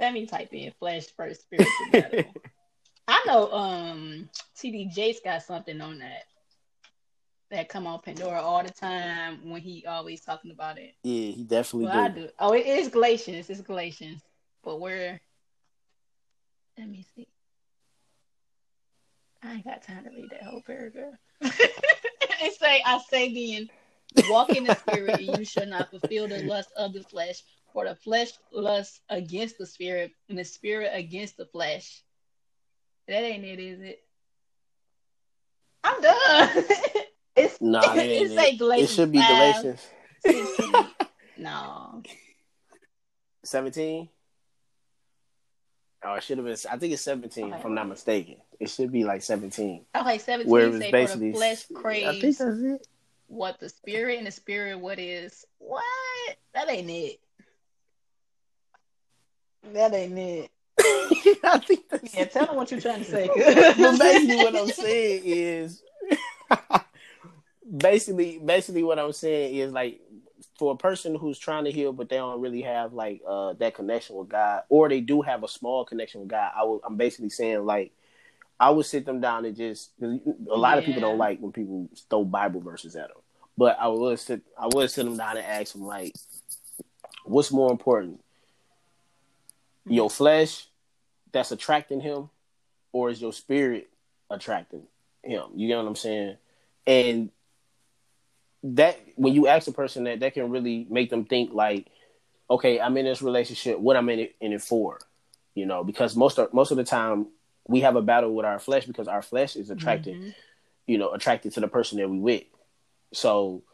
Let me type in flesh first, spiritual battle. I know um, T D Jake's got something on that. That come on Pandora all the time when he always talking about it. Yeah, he definitely well, do. I do. Oh, it is Galatians. It's Galatians. But where? Let me see. I ain't got time to read that whole paragraph. It say, I say then, walk in the spirit and you shall not fulfill the lust of the flesh. For the flesh lusts against the spirit and the spirit against the flesh. That ain't it, is it? I'm done. It's, nah, it, it, it. Galatians it should be Galatians. No. seventeen? Oh, it should have been. I think it's seventeen, okay. If I'm not mistaken. It should be like seventeen. Okay, seventeen. Where it was basically, the flesh craves. I think that's it. What the spirit and the spirit, what is. What? That ain't it. That ain't it. I think that's yeah, it. Tell them what you're trying to say. But basically, what I'm saying is. Basically, basically, what I'm saying is, like, for a person who's trying to heal, but they don't really have like uh, that connection with God, or they do have a small connection with God. I will, I'm basically saying, like, I would sit them down and just. A lot yeah. of people don't like when people throw Bible verses at them, but I would sit, I would sit them down and ask them, like, what's more important, your flesh that's attracting him, or is your spirit attracting him? You know what I'm saying? And that when you ask a person that, that can really make them think, like, okay, I'm in this relationship. What I'm in it, in it for, you know? Because most of, most of the time we have a battle with our flesh because our flesh is attracted, mm-hmm. you know, attracted to the person that we with. So